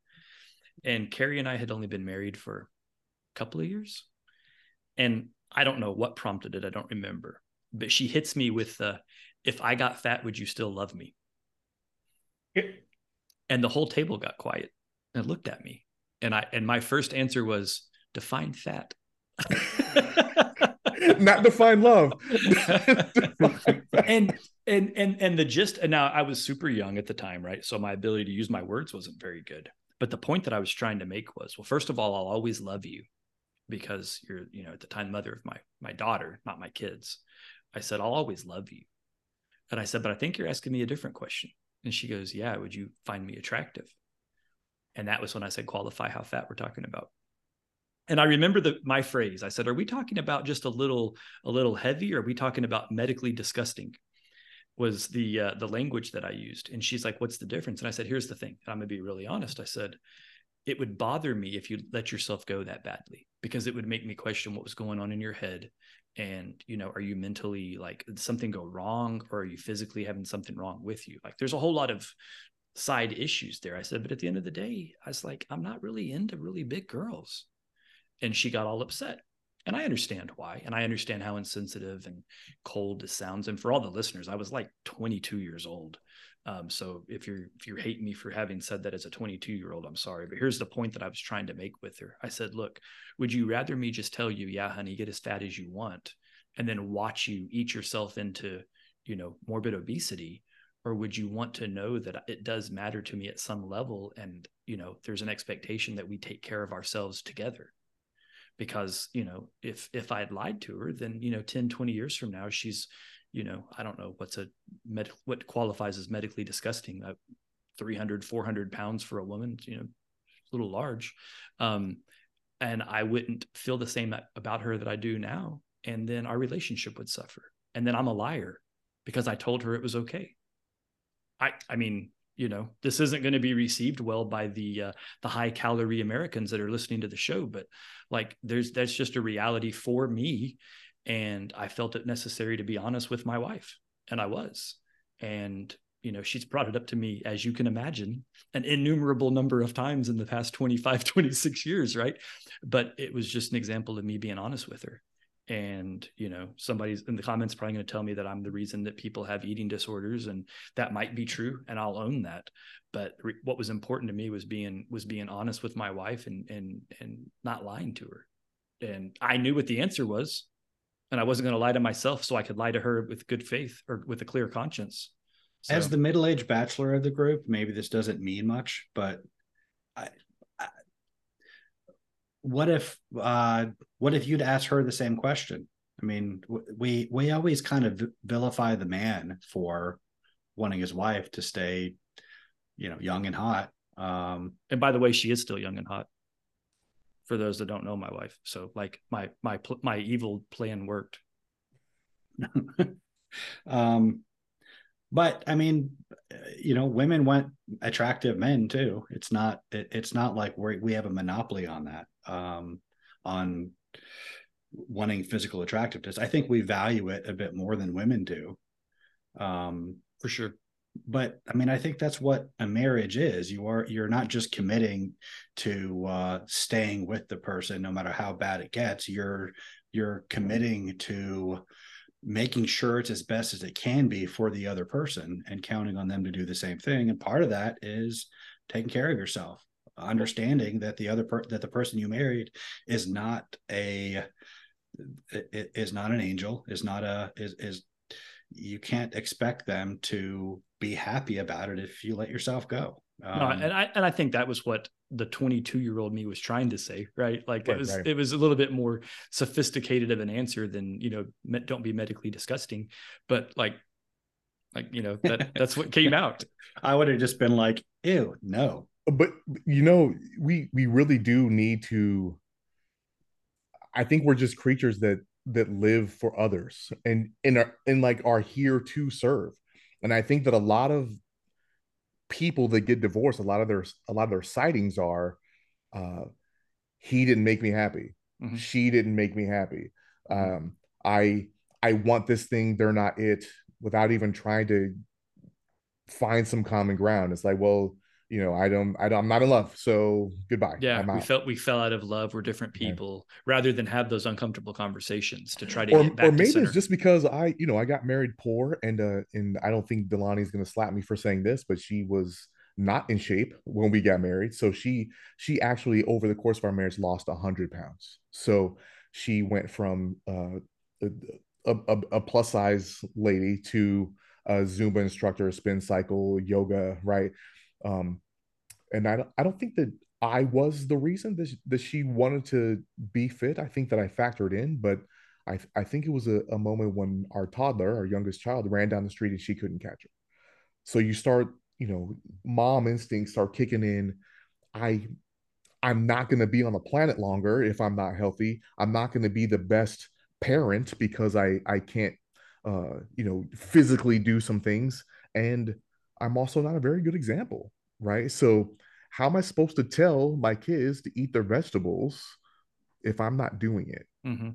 And Carrie and I had only been married for a couple of years. And I don't know what prompted it. I don't remember. But she hits me with the, if I got fat, would you still love me? And the whole table got quiet and looked at me. And my first answer was, define fat. Not define love. And the gist, and now I was super young at the time, right? So my ability to use my words wasn't very good. But the point that I was trying to make was, well, first of all, I'll always love you because you're, you know, at the time, mother of my daughter, not my kids. I said, I'll always love you. And I said, but I think you're asking me a different question. And she goes, yeah, would you find me attractive? And that was when I said, qualify how fat we're talking about. And I remember my phrase. I said, are we talking about just a little heavy, or are we talking about medically disgusting? Was the language that I used. And she's like, what's the difference? And I said, here's the thing. And I'm gonna be really honest. I said, it would bother me if you let yourself go that badly, because it would make me question what was going on in your head. And, you know, are you mentally, like, did something go wrong, or are you physically having something wrong with you? Like, there's a whole lot of side issues there. I said, but at the end of the day, I was like, I'm not really into really big girls. And she got all upset. And I understand why. And I understand how insensitive and cold this sounds. And for all the listeners, I was like 22 years old. So if you hate me for having said that as a 22-year-old, I'm sorry. But here's the point that I was trying to make with her. I said, look, would you rather me just tell you, yeah, honey, get as fat as you want, and then watch you eat yourself into, you know, morbid obesity? Or would you want to know that it does matter to me at some level? And, you know, there's an expectation that we take care of ourselves together. Because, you know, if I had lied to her, then, you know, 10, 20 years from now, she's, you know, I don't know what qualifies as medically disgusting, 300, 400 pounds for a woman, you know, a little large. And I wouldn't feel the same about her that I do now. And then our relationship would suffer. And then I'm a liar because I told her it was okay. I mean, you know, this isn't going to be received well by the high calorie Americans that are listening to the show, but like that's just a reality for me. And I felt it necessary to be honest with my wife. And I was, and, you know, she's brought it up to me, as you can imagine, an innumerable number of times in the past 25, 26 years. Right. But it was just an example of me being honest with her. And, you know, somebody's in the comments probably going to tell me that I'm the reason that people have eating disorders, and that might be true, and I'll own that. But what was important to me was being honest with my wife and not lying to her. And I knew what the answer was, and I wasn't going to lie to myself, so I could lie to her with good faith or with a clear conscience. So, as the middle-aged bachelor of the group, maybe this doesn't mean much, but what if you'd asked her the same question? I mean, we always kind of vilify the man for wanting his wife to stay, you know, young and hot. And by the way, she is still young and hot, for those that don't know my wife. So like my evil plan worked. But I mean, you know, women want attractive men too. It's not like we have a monopoly on that, on wanting physical attractiveness. I think we value it a bit more than women do. For sure. But I mean, I think that's what a marriage is. You're not just committing to staying with the person, no matter how bad it gets. You're committing to making sure it's as best as it can be for the other person, and counting on them to do the same thing. And part of that is taking care of yourself, understanding that the person you married is not an angel, is you can't expect them to be happy about it if you let yourself go. And I think that was what the 22-year-old me was trying to say, right? Like it was a little bit more sophisticated of an answer than, you know, don't be medically disgusting, but like, you know, that's what came out. I would have just been like, ew, no. But, you know, we really do need to, I think we're just creatures that live for others and are here to serve. And I think that a lot of people that get divorced, a lot of their sightings are, he didn't make me happy. Mm-hmm. She didn't make me happy. I want this thing. They're not it, without even trying to find some common ground. It's like, well, you know, I'm not in love, so goodbye. Yeah, we fell out of love. We're different people. Right. Rather than have those uncomfortable conversations to try to get back to center. Or maybe it's just because I got married poor, and I don't think Delani's going to slap me for saying this, but she was not in shape when we got married. So she actually, over the course of our marriage, lost 100 pounds. So she went from a plus size lady to a Zumba instructor, spin cycle, yoga, right? And I don't think that I was the reason that she wanted to be fit. I think that I factored in, but I think it was a moment when our toddler, our youngest child, ran down the street and she couldn't catch her. So you start, mom instincts start kicking in. I'm not going to be on the planet longer if I'm not healthy. I'm not going to be the best parent because I can't, physically do some things. And I'm also not a very good example. Right. So how am I supposed to tell my kids to eat their vegetables if I'm not doing it? Mm-hmm.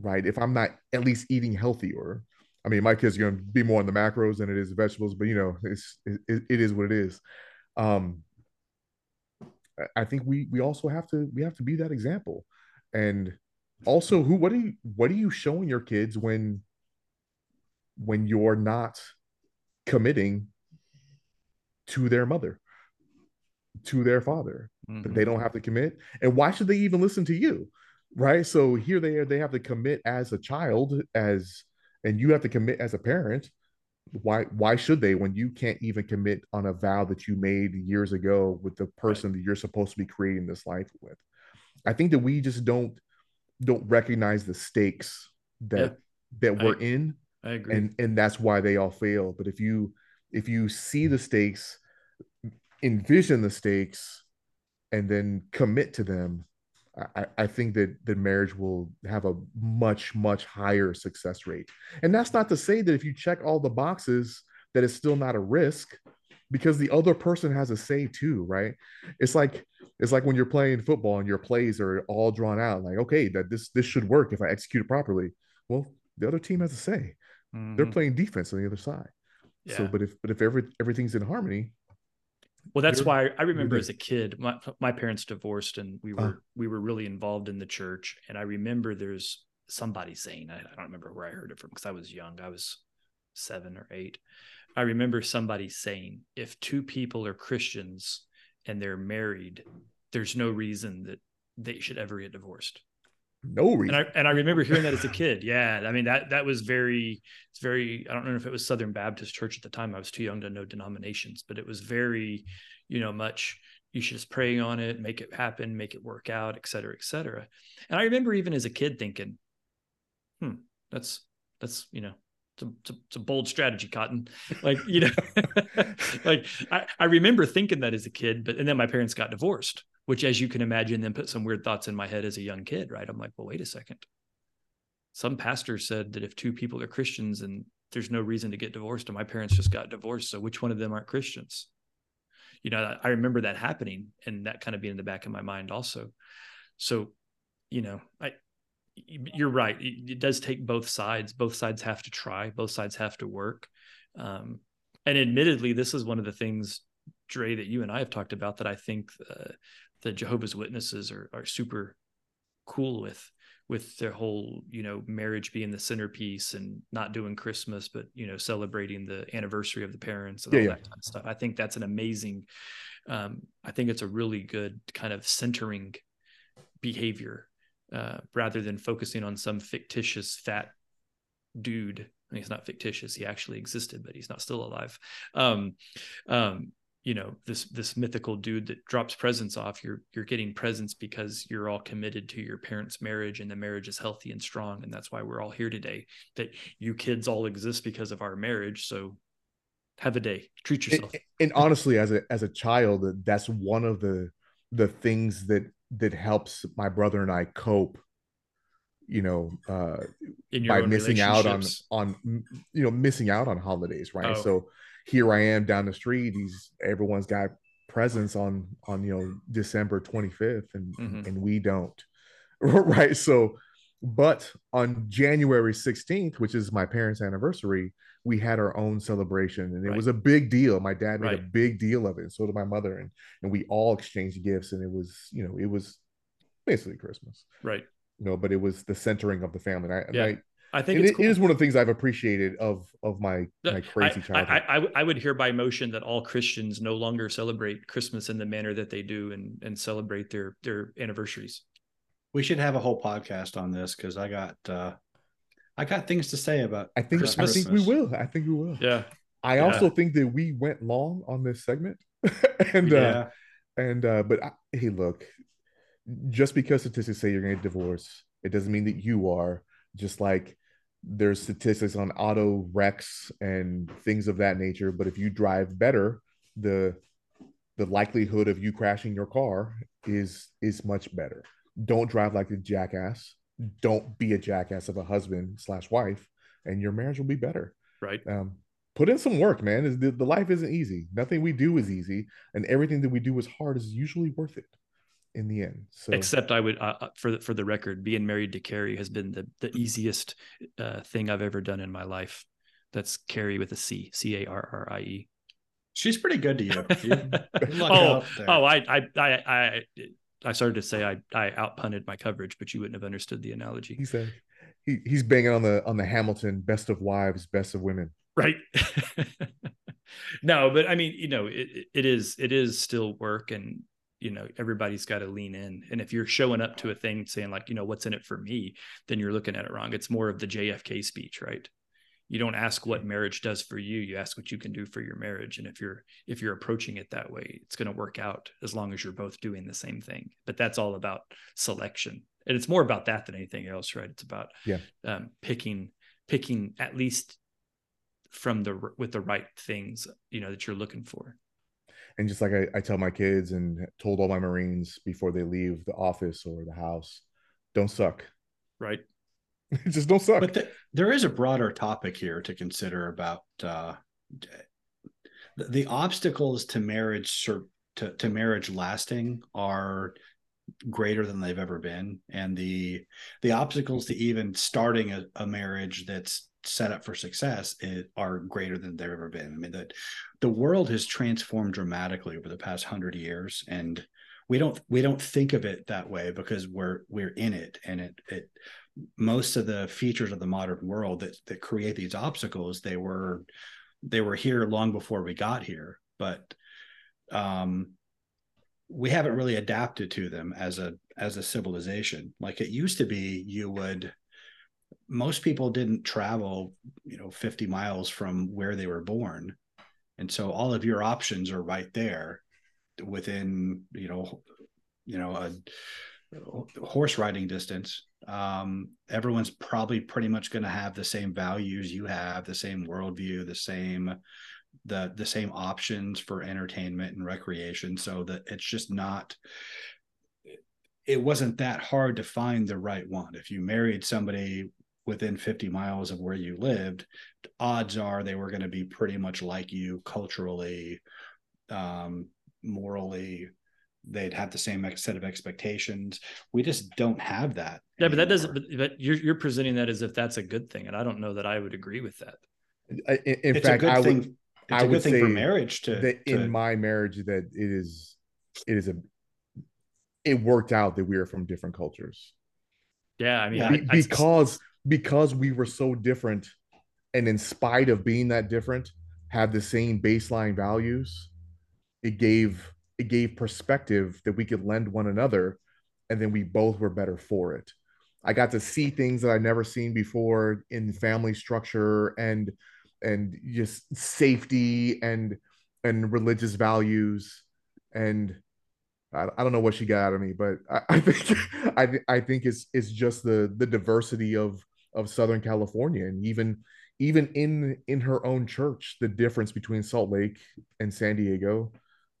Right. If I'm not at least eating healthier. I mean, my kids are going to be more on the macros than it is vegetables, but it is what it is. I think we also have to be that example. And also what are you showing your kids when you're not committing to their mother, to their father, mm-hmm. that they don't have to commit? And why should they even listen to you? Right. So here they are, they have to commit as a child, and you have to commit as a parent. Why should they, when you can't even commit on a vow that you made years ago with the person that you're supposed to be creating this life with? I think that we just don't recognize the stakes that we're in. I agree. And that's why they all fail. But if you see the stakes, envision the stakes, and then commit to them, I think that marriage will have a much, much higher success rate. And that's not to say that if you check all the boxes, that it's still not a risk, because the other person has a say too, right? It's like when you're playing football and your plays are all drawn out, like, okay, that this should work if I execute it properly. Well, the other team has a say. Mm-hmm. They're playing defense on the other side. Yeah. So, but if everything's in harmony. Well, that's why I remember as a kid, my parents divorced, and we were really involved in the church. And I remember there's somebody saying, I don't remember where I heard it from, because I was young. I was 7 or 8. I remember somebody saying, if two people are Christians and they're married, there's no reason that they should ever get divorced. No reason. And I remember hearing that as a kid. Yeah. I mean, that was very, I don't know if it was Southern Baptist Church at the time. I was too young to know denominations, but it was very, much, you should just pray on it, make it happen, make it work out, et cetera, et cetera. And I remember even as a kid thinking, that's, it's a bold strategy, Cotton. Like, like I remember thinking that as a kid, and then my parents got divorced, which, as you can imagine, then put some weird thoughts in my head as a young kid, right? I'm like, well, wait a second. Some pastor said that if two people are Christians and there's no reason to get divorced, and my parents just got divorced, so which one of them aren't Christians? I remember that happening, and that kind of being in the back of my mind also. So, you're right. It does take both sides. Both sides have to try. Both sides have to work. And admittedly, this is one of the things, Dre, that you and I have talked about that I think the Jehovah's Witnesses are super cool with their whole, marriage being the centerpiece and not doing Christmas, but, celebrating the anniversary of the parents and that kind of stuff. I think that's an amazing, I think it's a really good kind of centering behavior, rather than focusing on some fictitious fat dude. I mean, he's not fictitious. He actually existed, but he's not still alive. This mythical dude that drops presents off. You're getting presents because you're all committed to your parents' marriage, and the marriage is healthy and strong. And that's why we're all here today, that you kids all exist because of our marriage. So have a day, treat yourself. And honestly, as a child, that's one of the things that helps my brother and I cope, by missing out on holidays. Right. Oh. So here I am down the street, everyone's got presents on December 25th, and we don't. Right. So But on January 16th, which is my parents' anniversary, we had our own celebration, and it was a big deal. My dad made a big deal of it, and so did my mother, and we all exchanged gifts, and it was, you know, it was basically Christmas, right? You know, but it was the centering of the family. And I think it's cool. It is one of the things I've appreciated of my crazy childhood. I would hear by motion that all Christians no longer celebrate Christmas in the manner that they do and celebrate their anniversaries. We should have a whole podcast on this because I got things to say about Christmas. I think we will. Yeah. I also think that we went long on this segment, but hey, look, just because statistics say you're going to divorce, it doesn't mean that you are. Just like there's statistics on auto wrecks and things of that nature, but if you drive better, the likelihood of you crashing your car is much better. Don't drive like a jackass. Don't be a jackass of a husband/wife, and your marriage will be better. Right. Put in some work, man. The life isn't easy. Nothing we do is easy, and everything that we do is hard is usually worth it in the end. So, except I would, for the record, being married to Carrie has been the easiest thing I've ever done in my life. That's Carrie with a C, Carrie. She's pretty good to you. I started to say I outpunted my coverage, but you wouldn't have understood the analogy. He said he's banging on the Hamilton best of wives, best of women. Right. No, but I mean, you know, it is still work, and you know, everybody's got to lean in. And if you're showing up to a thing saying like, you know, what's in it for me, then you're looking at it wrong. It's more of the JFK speech, right? You don't ask what marriage does for you. You ask what you can do for your marriage. And if you're approaching it that way, it's going to work out as long as you're both doing the same thing. But that's all about selection. And it's more about that than anything else, right? It's about picking at least with the right things, you know, that you're looking for. And just like I tell my kids and told all my Marines before they leave the office or the house, don't suck. Right. Just don't suck. But there is a broader topic here to consider about the obstacles to marriage to marriage lasting are greater than they've ever been, and the obstacles to even starting a marriage that's set up for success are greater than they've ever been. I mean, the world has transformed dramatically over the past 100 years, and we don't think of it that way because we're in it, and it most of the features of the modern world that create these obstacles, they were here long before we got here, but we haven't really adapted to them as a civilization. Like it used to be, most people didn't travel, you know, 50 miles from where they were born, and so all of your options are right there within, you know, a horse riding distance. Everyone's probably pretty much going to have the same values you have, the same worldview, the same options for entertainment and recreation, so that it's just not, it wasn't that hard to find the right one. If you married somebody within 50 miles of where you lived, odds are they were going to be pretty much like you culturally, morally. They'd have the same set of expectations. We just don't have that. Yeah, anymore. But that doesn't. But you're presenting that as if that's a good thing, and I don't know that I would agree with that. In fact, I would say for marriage in my marriage that it worked out that we are from different cultures. Yeah, I mean, because we were so different, and in spite of being that different, had the same baseline values. It gave perspective that we could lend one another, and then we both were better for it. I got to see things that I'd never seen before in family structure and just safety and religious values. And I don't know what she got out of me, but I think it's just the diversity of Southern California, and even in her own church, the difference between Salt Lake and San Diego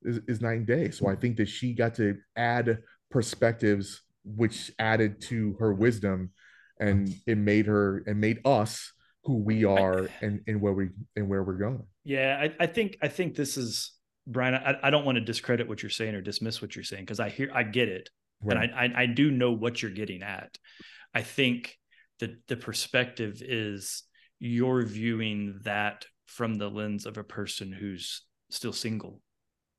is night and day. So I think that she got to add perspectives, which added to her wisdom, and it made her and made us who we are and where we're going. Yeah, I think this is, Brian, I don't want to discredit what you're saying or dismiss what you're saying, because I get it. Right. And I do know what you're getting at. I think that the perspective is you're viewing that from the lens of a person who's still single,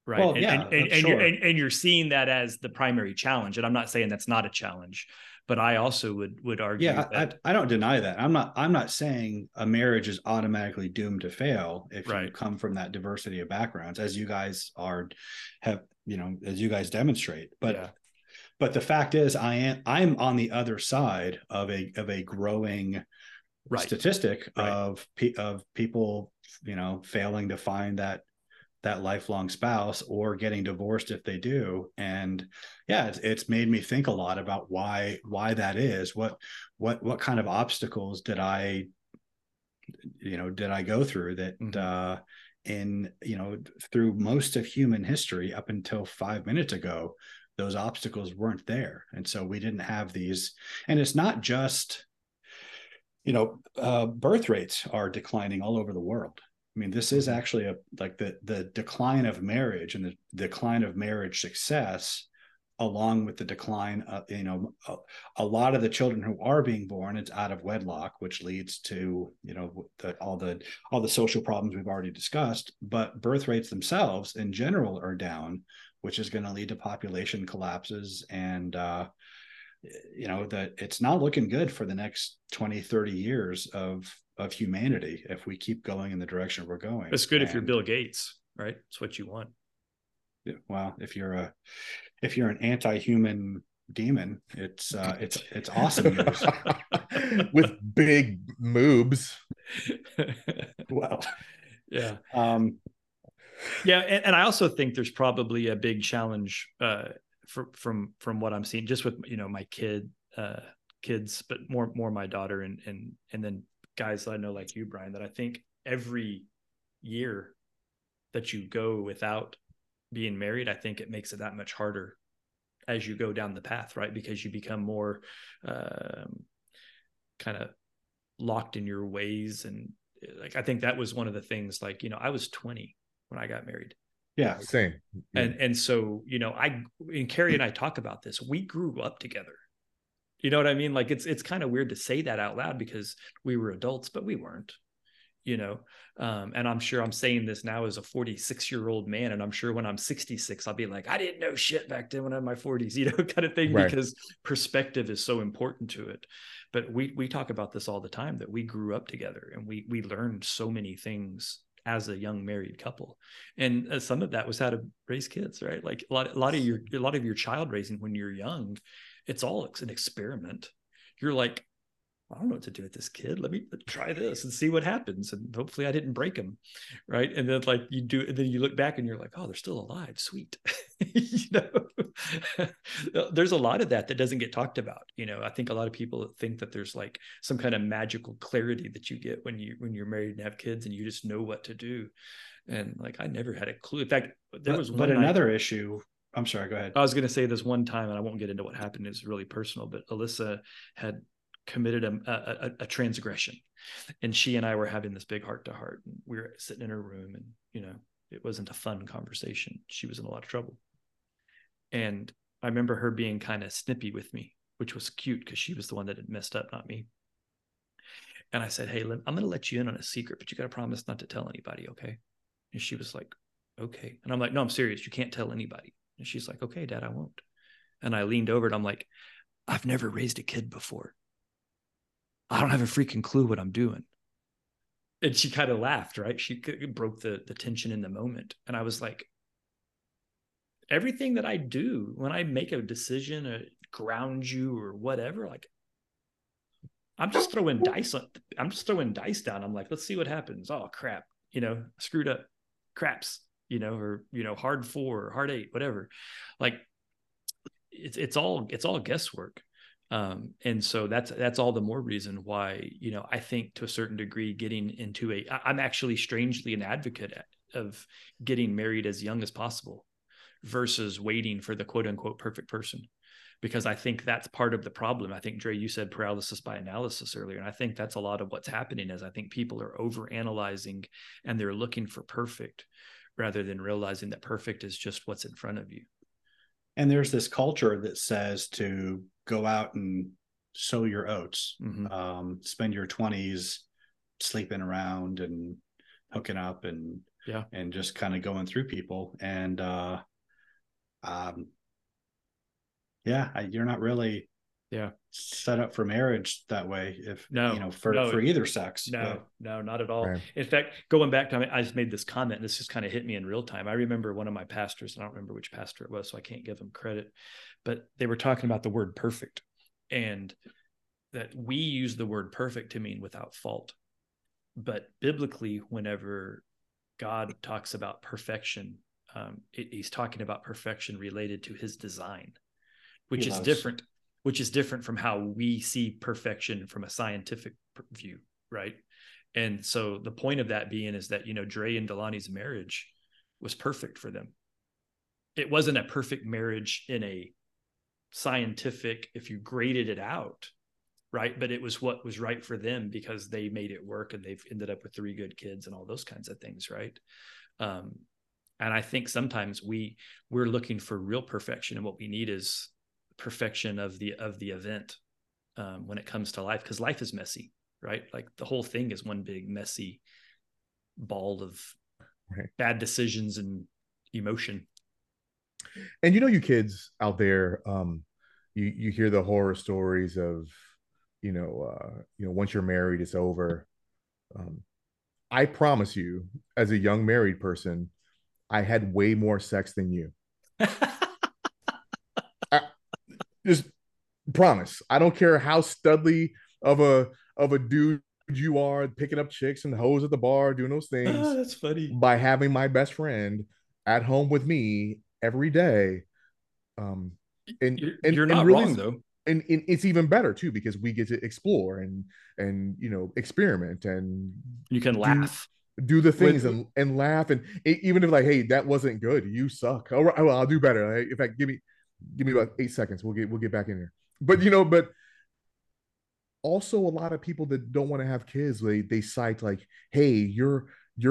right? Well, yeah, and you're seeing that as the primary challenge. And I'm not saying that's not a challenge, but I also would argue. Yeah, that I don't deny that. I'm not saying a marriage is automatically doomed to fail if you come from that diversity of backgrounds, as you guys as you guys demonstrate. But yeah. But the fact is, I'm on the other side of a growing statistic of people, failing to find that lifelong spouse or getting divorced if they do. And yeah, it's made me think a lot about why that is. What kind of obstacles did I go through that, mm-hmm. Through most of human history up until 5 minutes ago, those obstacles weren't there. And so we didn't have these, and it's not just, birth rates are declining all over the world. I mean, this is actually the decline of marriage and the decline of marriage success, along with the decline of, a lot of the children who are being born, it's out of wedlock, which leads to, all the social problems we've already discussed, but birth rates themselves in general are down, which is going to lead to population collapses. And, that it's not looking good for the next 20, 30 years of humanity if we keep going in the direction we're going. It's good if you're Bill Gates, right? It's what you want. Yeah, well, if you're an anti-human demon, it's awesome news. With big moobs. Well, yeah. And I also think there's probably a big challenge from what I'm seeing, just with my kids, but more my daughter and then guys that I know like you, Brian, that I think every year that you go without being married, I think it makes it that much harder as you go down the path, right? Because you become more kind of locked in your ways, and like I think that was one of the things. Like I was 20 when I got married. Yeah, same. And so, Carrie and I talk about this. We grew up together. You know what I mean? Like it's kind of weird to say that out loud because we were adults, but we weren't, and I'm sure I'm saying this now as a 46-year-old man. And I'm sure when I'm 66, I'll be like, I didn't know shit back then when I'm in my 40s, kind of thing, because perspective is so important to it. But we talk about this all the time, that we grew up together and we learned so many things as a young married couple, and some of that was how to raise kids, right? Like a lot of your child raising when you're young, it's an experiment. You're like, I don't know what to do with this kid. Let me try this and see what happens, and hopefully I didn't break him, right? And then then you look back and you're like, oh, they're still alive, sweet. There's a lot of that doesn't get talked about. I think a lot of people think that there's like some kind of magical clarity that you get when you're married and have kids, and you just know what to do. And like I never had a clue. In fact, another issue. I'm sorry, go ahead. I was going to say this one time, and I won't get into what happened. It's really personal, but Alyssa had committed a transgression, and she and I were having this big heart-to-heart. And we were sitting in her room, and it wasn't a fun conversation. She was in a lot of trouble, and I remember her being kind of snippy with me, which was cute because she was the one that had messed up, not me. And I said, "Hey, I'm going to let you in on a secret, but you got to promise not to tell anybody, okay?" And she was like, "Okay," and I'm like, "No, I'm serious. You can't tell anybody." And she's like, "Okay, Dad, I won't." And I leaned over and I'm like, "I've never raised a kid before. I don't have a freaking clue what I'm doing." And she kind of laughed, right? She broke the tension in the moment. And I was like, everything that I do when I make a decision or ground you or whatever, like I'm just throwing dice down. I'm like, let's see what happens. Oh, crap. Screwed up. Craps, or hard 4, or hard 8, whatever. Like it's all guesswork. And so that's all the more reason why, I think to a certain degree, getting into I'm actually strangely an advocate of getting married as young as possible versus waiting for the quote unquote perfect person, because I think that's part of the problem. I think, Dre, you said paralysis by analysis earlier, and I think that's a lot of what's happening is I think people are overanalyzing and they're looking for perfect rather than realizing that perfect is just what's in front of you. And there's this culture that says to go out and sow your oats, spend your 20s sleeping around and hooking up and, and just kind of going through people. And, you're not really set up for marriage that way for either sex. No, not at all. Right. In fact, going back to, I just made this comment, this just kind of hit me in real time. I remember one of my pastors, and I don't remember which pastor it was, so I can't give him credit, but they were talking about the word perfect and that we use the word perfect to mean without fault. But biblically, whenever God talks about perfection, he's talking about perfection related to his design, which is different from how we see perfection from a scientific view, right? And so the point of that being is that, Dre and Delaney's marriage was perfect for them. It wasn't a perfect marriage in a scientific, if you graded it out, right? But it was what was right for them because they made it work and they've ended up with 3 good kids and all those kinds of things, right? And I think sometimes we're looking for real perfection, and what we need is perfection of the event when it comes to life, because life is messy, right? Like the whole thing is one big messy ball of bad decisions and emotion. And you kids out there, you hear the horror stories of once you're married, it's over. I promise you, as a young married person, I had way more sex than you. Just promise. I don't care how studly of a dude you are, picking up chicks and hoes at the bar, doing those things. Oh, that's funny. By having my best friend at home with me every day, and you're not wrong though. And it's even better too, because we get to explore and experiment, and you can laugh. Do the things and laugh, and even if like, hey, that wasn't good, you suck. All right, well, I'll do better. In fact, give me about 8 seconds. We'll get back in here. But but also a lot of people that don't want to have kids, they cite like, hey, you're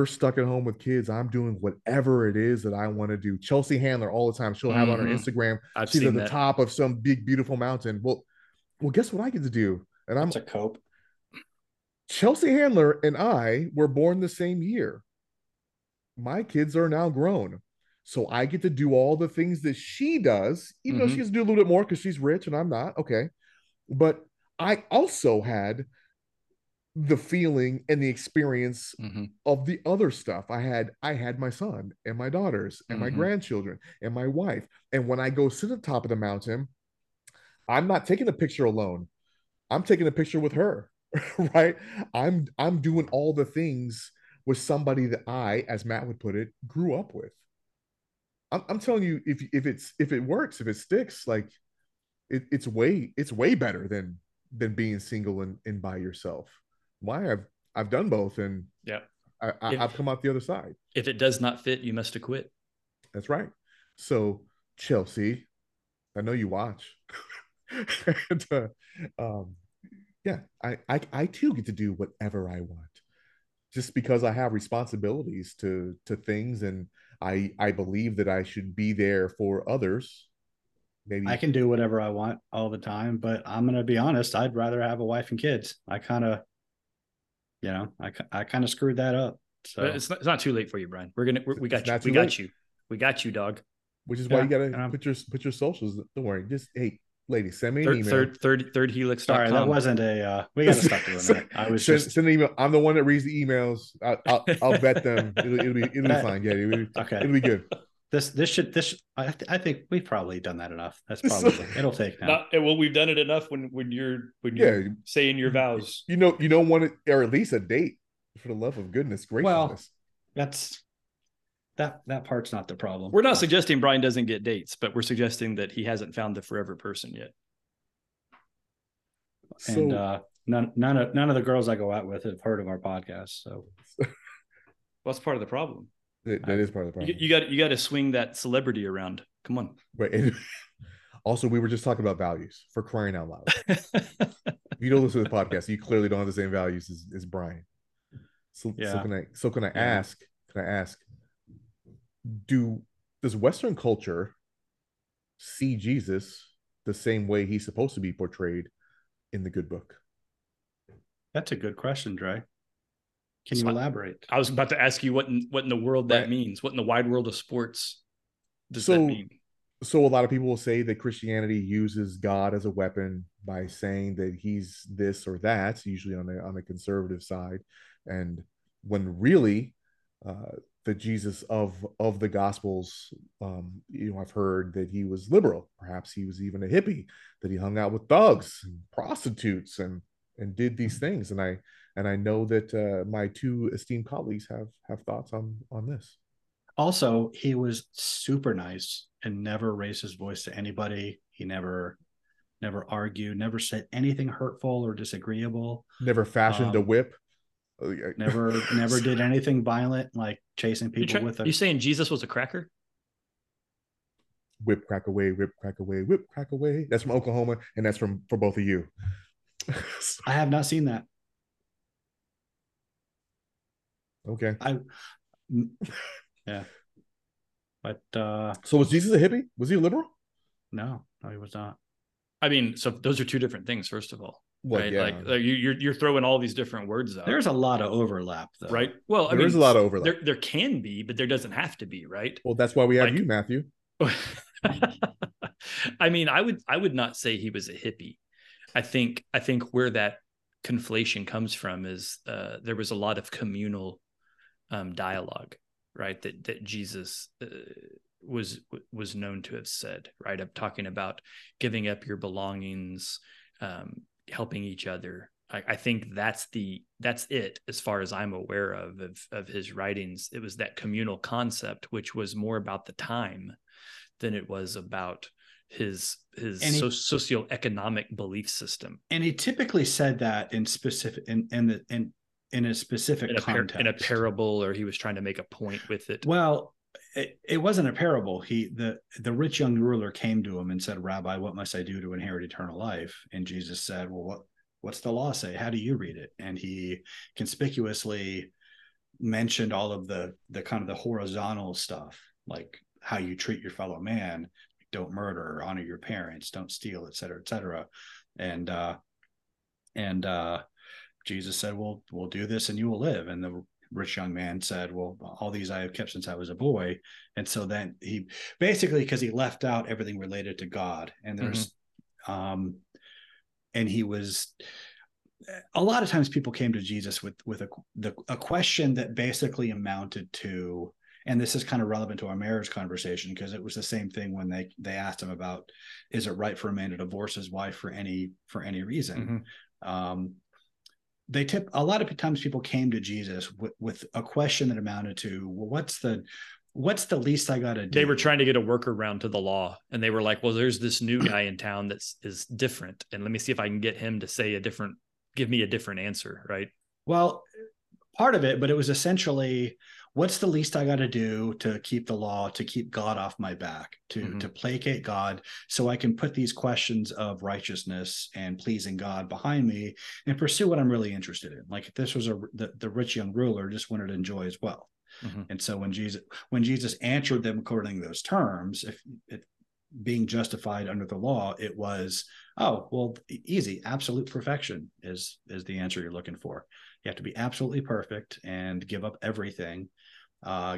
stuck at home with kids. I'm doing whatever it is that I want to do. Chelsea Handler all the time. She'll have on her Instagram. She's at the top of some big beautiful mountain. Well, guess what I get to do? And I'm to cope. Chelsea Handler and I were born the same year. My kids are now grown. So I get to do all the things that she does, even though she gets to do a little bit more because she's rich and I'm not. Okay. But I also had the feeling and the experience of the other stuff. I had my son and my daughters and my grandchildren and my wife. And when I go sit at the top of the mountain, I'm not taking a picture alone. I'm taking a picture with her. Right? I'm doing all the things with somebody that I, as Matt would put it, grew up with. I'm telling you, if it works, if it sticks, like it's way better than being single and by yourself. Why? I've done both, and I've come out the other side. If it does not fit, you must acquit. That's right. So Chelsea, I know you watch. And, yeah, I too get to do whatever I want, just because I have responsibilities to things, and I believe that I should be there for others. Maybe I can do whatever I want all the time, but I'm gonna be honest. I'd rather have a wife and kids. I kind of, I kind of screwed that up. So it's not too late for you, Brian. We got you, dog. Which is why you gotta put your socials. Don't worry. Just hey. Ladies, send me an email. Thirdhelix.com. Sorry, that wasn't a. We gotta stop doing that. I was just send an email. I'm the one that reads the emails. I'll vet them. It'll be fine. Yeah, it'll be good. This should. I think we've probably done that enough. That's probably it'll take now. We've done it enough when you're saying your vows. You don't want it, or at least a date. For the love of goodness gracious. Well, that's. That part's not the problem. We're not suggesting Brian doesn't get dates, but we're suggesting that he hasn't found the forever person yet. So, and none of the girls I go out with have heard of our podcast. So that's part of the problem. That is part of the problem. You got to swing that celebrity around. Come on. Right. Also, we were just talking about values, for crying out loud. If you don't listen to the podcast, you clearly don't have the same values as Brian. So can I ask? Does Western culture see Jesus the same way he's supposed to be portrayed in the good book? That's a good question, Dre. Can you elaborate? I was about to ask you what in the world that means. What in the wide world of sports does that mean? So a lot of people will say that Christianity uses God as a weapon by saying that he's this or that, usually on the conservative side. And when really the Jesus of the Gospels, I've heard that he was liberal. Perhaps he was even a hippie, that he hung out with thugs and prostitutes and did these things. And I know that my two esteemed colleagues have thoughts on this. Also, he was super nice and never raised his voice to anybody. He never argued, never said anything hurtful or disagreeable. Never fashioned a whip. Never did anything violent, like chasing people with a... You're saying Jesus was a cracker? Whip, crack away, whip, crack away, whip, crack away. That's from Oklahoma, and that's for both of you. I have not seen that. Okay. Yeah. But so was Jesus a hippie? Was he a liberal? No, he was not. I mean, so those are two different things, first of all. Well, right? Yeah. Like you're throwing all these different words out. There's a lot of overlap, though. Right? Well, I mean, there's a lot of overlap. There can be, but there doesn't have to be, right? Well, that's why we have you, Matthew. I mean, I would not say he was a hippie. I think where that conflation comes from is there was a lot of communal dialogue, right? That Jesus was known to have said, right? I'm talking about giving up your belongings, helping each other. I think that's it, as far as I'm aware of his writings. It was that communal concept, which was more about the time than it was about his socioeconomic belief system. And he typically said that in a specific context, in a parable, or he was trying to make a point with it. Well, it wasn't a parable. The rich young ruler came to him and said, "Rabbi, what must I do to inherit eternal life?" And Jesus said, "Well, what's the law say? How do you read it?" And he conspicuously mentioned all of the kind of the horizontal stuff, like how you treat your fellow man, don't murder, honor your parents, don't steal, et cetera, et cetera. And Jesus said, "Well, we'll do this and you will live." And the rich young man said, "Well, all these I have kept since I was a boy." And so then he basically, because he left out everything related to God, and there's, and he was, a lot of times people came to Jesus with a question that basically amounted to, and this is kind of relevant to our marriage conversation, because it was the same thing when they asked him about, is it right for a man to divorce his wife for any reason? Mm-hmm. A lot of times people came to Jesus with a question that amounted to, well, what's the least I got to do? They were trying to get a workaround to the law, and they were like, well, there's this new guy in town that is different, and let me see if I can get him to give me a different answer, right? Well, part of it, but it was essentially, what's the least I got to do to keep the law, to keep God off my back, to placate God, so I can put these questions of righteousness and pleasing God behind me and pursue what I'm really interested in. Like, if this was the rich young ruler just wanted to enjoy his wealth. Mm-hmm. And so when Jesus answered them according to those terms, if being justified under the law, it was, oh, well, easy, absolute perfection is the answer you're looking for. You have to be absolutely perfect and give up everything,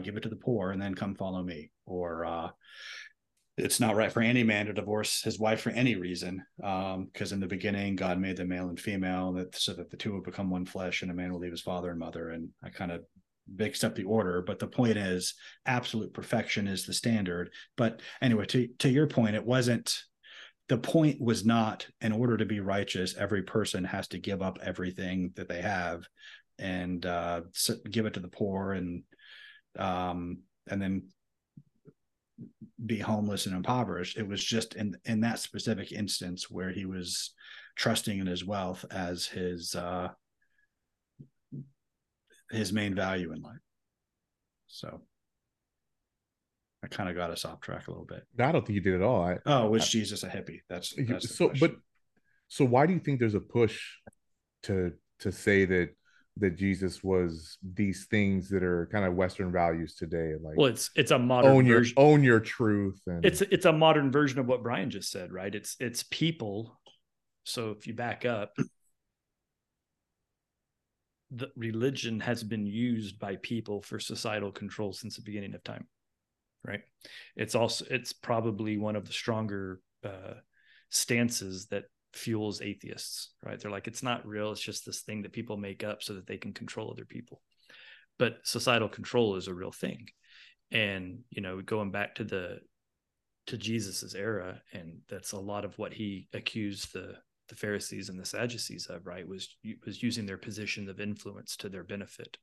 give it to the poor, and then come follow me. Or it's not right for any man to divorce his wife for any reason, because in the beginning God made them male and female, so that the two would become one flesh, and a man will leave his father and mother. And I kind of mixed up the order, but the point is absolute perfection is the standard. But anyway, to your point, the point was not, in order to be righteous, every person has to give up everything that they have and give it to the poor, and then be homeless and impoverished. It was just in that specific instance where he was trusting in his wealth as his main value in life. So I kind of got us off track a little bit. I don't think you did at all. Was Jesus a hippie? That's so. But so why do you think there's a push to say that Jesus was these things that are kind of Western values today? Like, well, it's a modern version. Own your truth. And... It's a modern version of what Brian just said, right? It's people So if you back up, the religion has been used by people for societal control since the beginning of time, right? It's probably one of the stronger stances that fuels atheists, right? They're like, it's not real. It's just this thing that people make up so that they can control other people. But societal control is a real thing. And, you know, going back to Jesus's era, and that's a lot of what he accused the Pharisees and the Sadducees of, right, was using their position of influence to their benefit,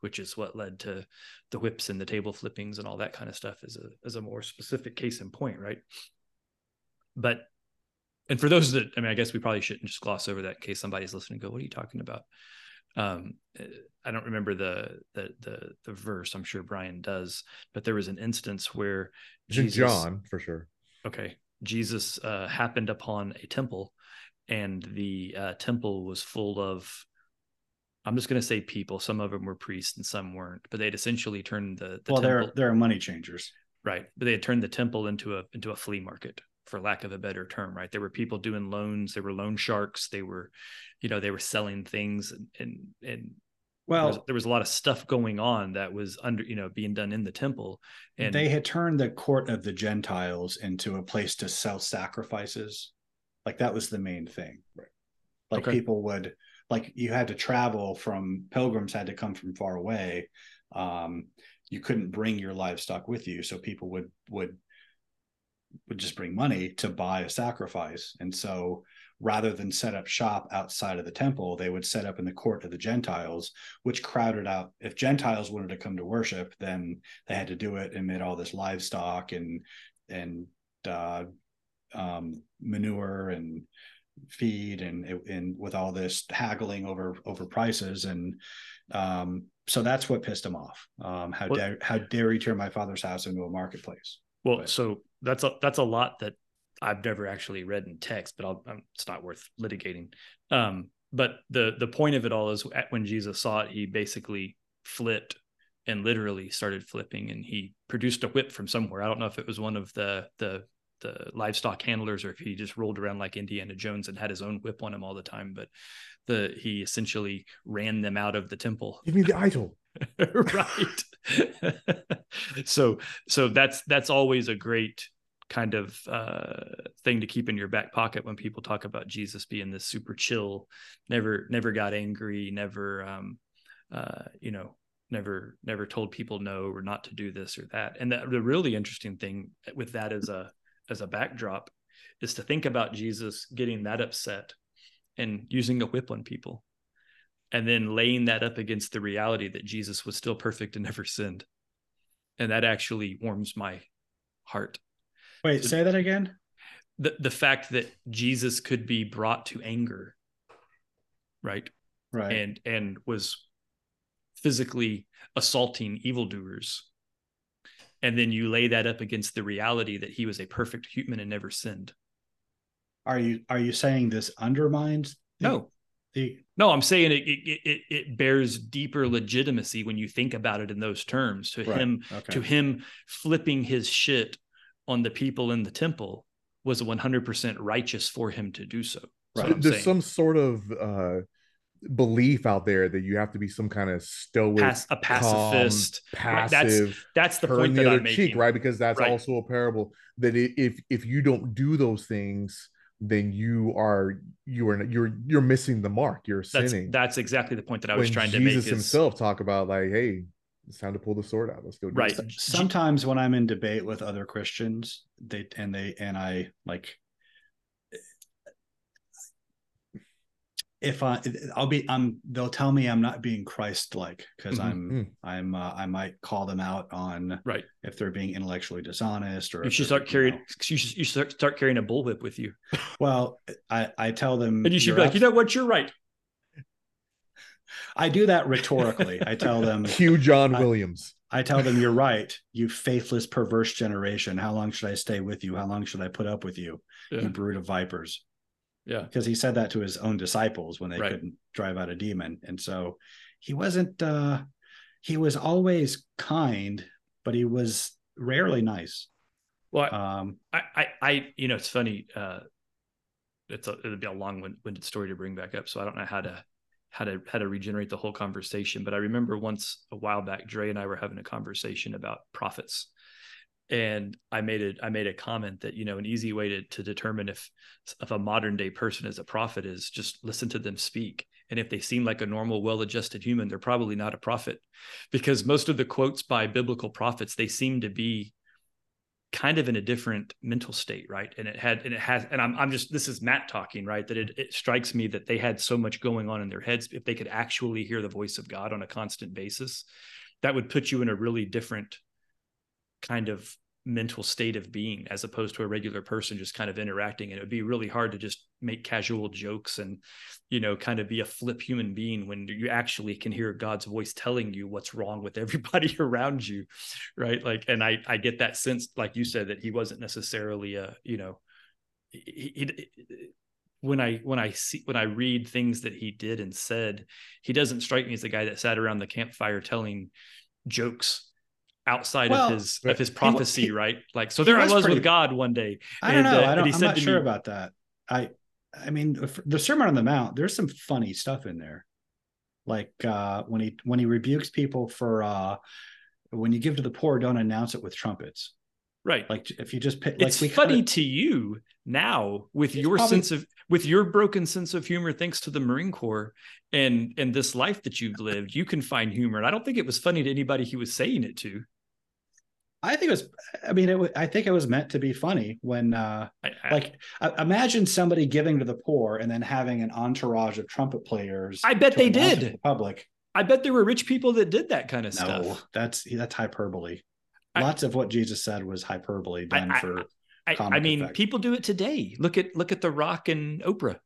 which is what led to the whips and the table flippings and all that kind of stuff as a more specific case in point, right? But, and for those that, I mean, I guess we probably shouldn't just gloss over that in case somebody's listening and go, what are you talking about? I don't remember the verse. I'm sure Brian does, but there was an instance where Jesus, John, for sure. Okay. Jesus happened upon a temple, and the temple was full of, I'm just going to say people. Some of them were priests and some weren't, but they'd essentially turned the temple. There are money changers, right? But they had turned the temple into a flea market, for lack of a better term, right? There were people doing loans. There were loan sharks. They were, you know, they were selling things, and well, there was a lot of stuff going on that was under, you know, being done in the temple. And they had turned the court of the Gentiles into a place to sell sacrifices. Like that was the main thing, right? Like people would, like you had to travel from, pilgrims had to come from far away. You couldn't bring your livestock with you. So people would just bring money to buy a sacrifice. And so rather than set up shop outside of the temple, they would set up in the court of the Gentiles, which crowded out. If Gentiles wanted to come to worship, then they had to do it amid all this livestock and manure and feed and with all this haggling over prices. And so that's what pissed him off. How dare you turn my father's house into a marketplace? Well, but, so that's a lot that I've never actually read in text, but it's not worth litigating. But the point of it all is when Jesus saw it, he basically flipped and literally started flipping, and he produced a whip from somewhere. I don't know if it was one of the livestock handlers or if he just rolled around like Indiana Jones and had his own whip on him all the time, but he essentially ran them out of the temple. Give me the idol. Right. So that's always a great kind of thing to keep in your back pocket when people talk about Jesus being this super chill, never got angry, never told people no or not to do this or that. And the really interesting thing with that as a backdrop is to think about Jesus getting that upset and using a whip on people, and then laying that up against the reality that Jesus was still perfect and never sinned. And that actually warms my heart. Wait, so, say that again? The fact that Jesus could be brought to anger, right? Right. And was physically assaulting evildoers. And then you lay that up against the reality that he was a perfect human and never sinned. Are you saying this undermines? No, I'm saying it bears deeper legitimacy when you think about it in those terms. To him flipping his shit on the people in the temple was 100% righteous for him to do so. Right. So there's some sort of belief out there that you have to be some kind of stoic, a pacifist, calm, passive. Right. That's the point that I'm making, cheek, right? Because that's also a parable that if you don't do those things, then you're missing the mark. You're sinning. That's exactly the point that I was trying to make. Jesus himself talk about like, hey, it's time to pull the sword out. Let's go. Right. Sometimes when I'm in debate with other Christians, they'll tell me I'm not being Christ-like because I might call them out on if they're being intellectually dishonest, or you should start carrying a bullwhip with you. Well, I tell them, and you should be like, you know what, you're right. I do that rhetorically. I tell them, Q John Williams. I tell them, you're right, you faithless, perverse generation. How long should I stay with you? How long should I put up with you? Yeah. You brood of vipers. Yeah, because he said that to his own disciples when they couldn't drive out a demon. And so he wasn't, he was always kind, but he was rarely nice. Well, I, you know, it's funny. it'd be a long-winded story to bring back up. So I don't know how to regenerate the whole conversation. But I remember once a while back, Dre and I were having a conversation about prophets. And I made a comment that, you know, an easy way to determine if a modern day person is a prophet is just listen to them speak. And if they seem like a normal, well-adjusted human, they're probably not a prophet, because most of the quotes by biblical prophets, they seem to be kind of in a different mental state, right? And I'm just, this is Matt talking, right? That it strikes me that they had so much going on in their heads. If they could actually hear the voice of God on a constant basis, that would put you in a really different kind of mental state of being, as opposed to a regular person just kind of interacting. And it would be really hard to just make casual jokes and, you know, kind of be a flip human being when you actually can hear God's voice telling you what's wrong with everybody around you, right? Like, and I get that sense, like you said, that he wasn't necessarily a, you know, when I read things that he did and said, he doesn't strike me as the guy that sat around the campfire telling jokes outside of his prophecy, right? Like, so there I was with God one day. I don't know. I'm not sure about that. I mean, the Sermon on the Mount, there's some funny stuff in there. Like when he rebukes people for when you give to the poor, don't announce it with trumpets. Right. Like if you just pick, like, it's funny to you now with your broken sense of humor, thanks to the Marine Corps and this life that you've lived, you can find humor. And I don't think it was funny to anybody he was saying it to. I think it was. I mean, I think it was meant to be funny. When, imagine somebody giving to the poor and then having an entourage of trumpet players. I bet they did. The public. I bet there were rich people that did that kind of stuff. No, that's hyperbole. Lots of what Jesus said was hyperbole done for. I mean, effect. People do it today. Look at The Rock and Oprah.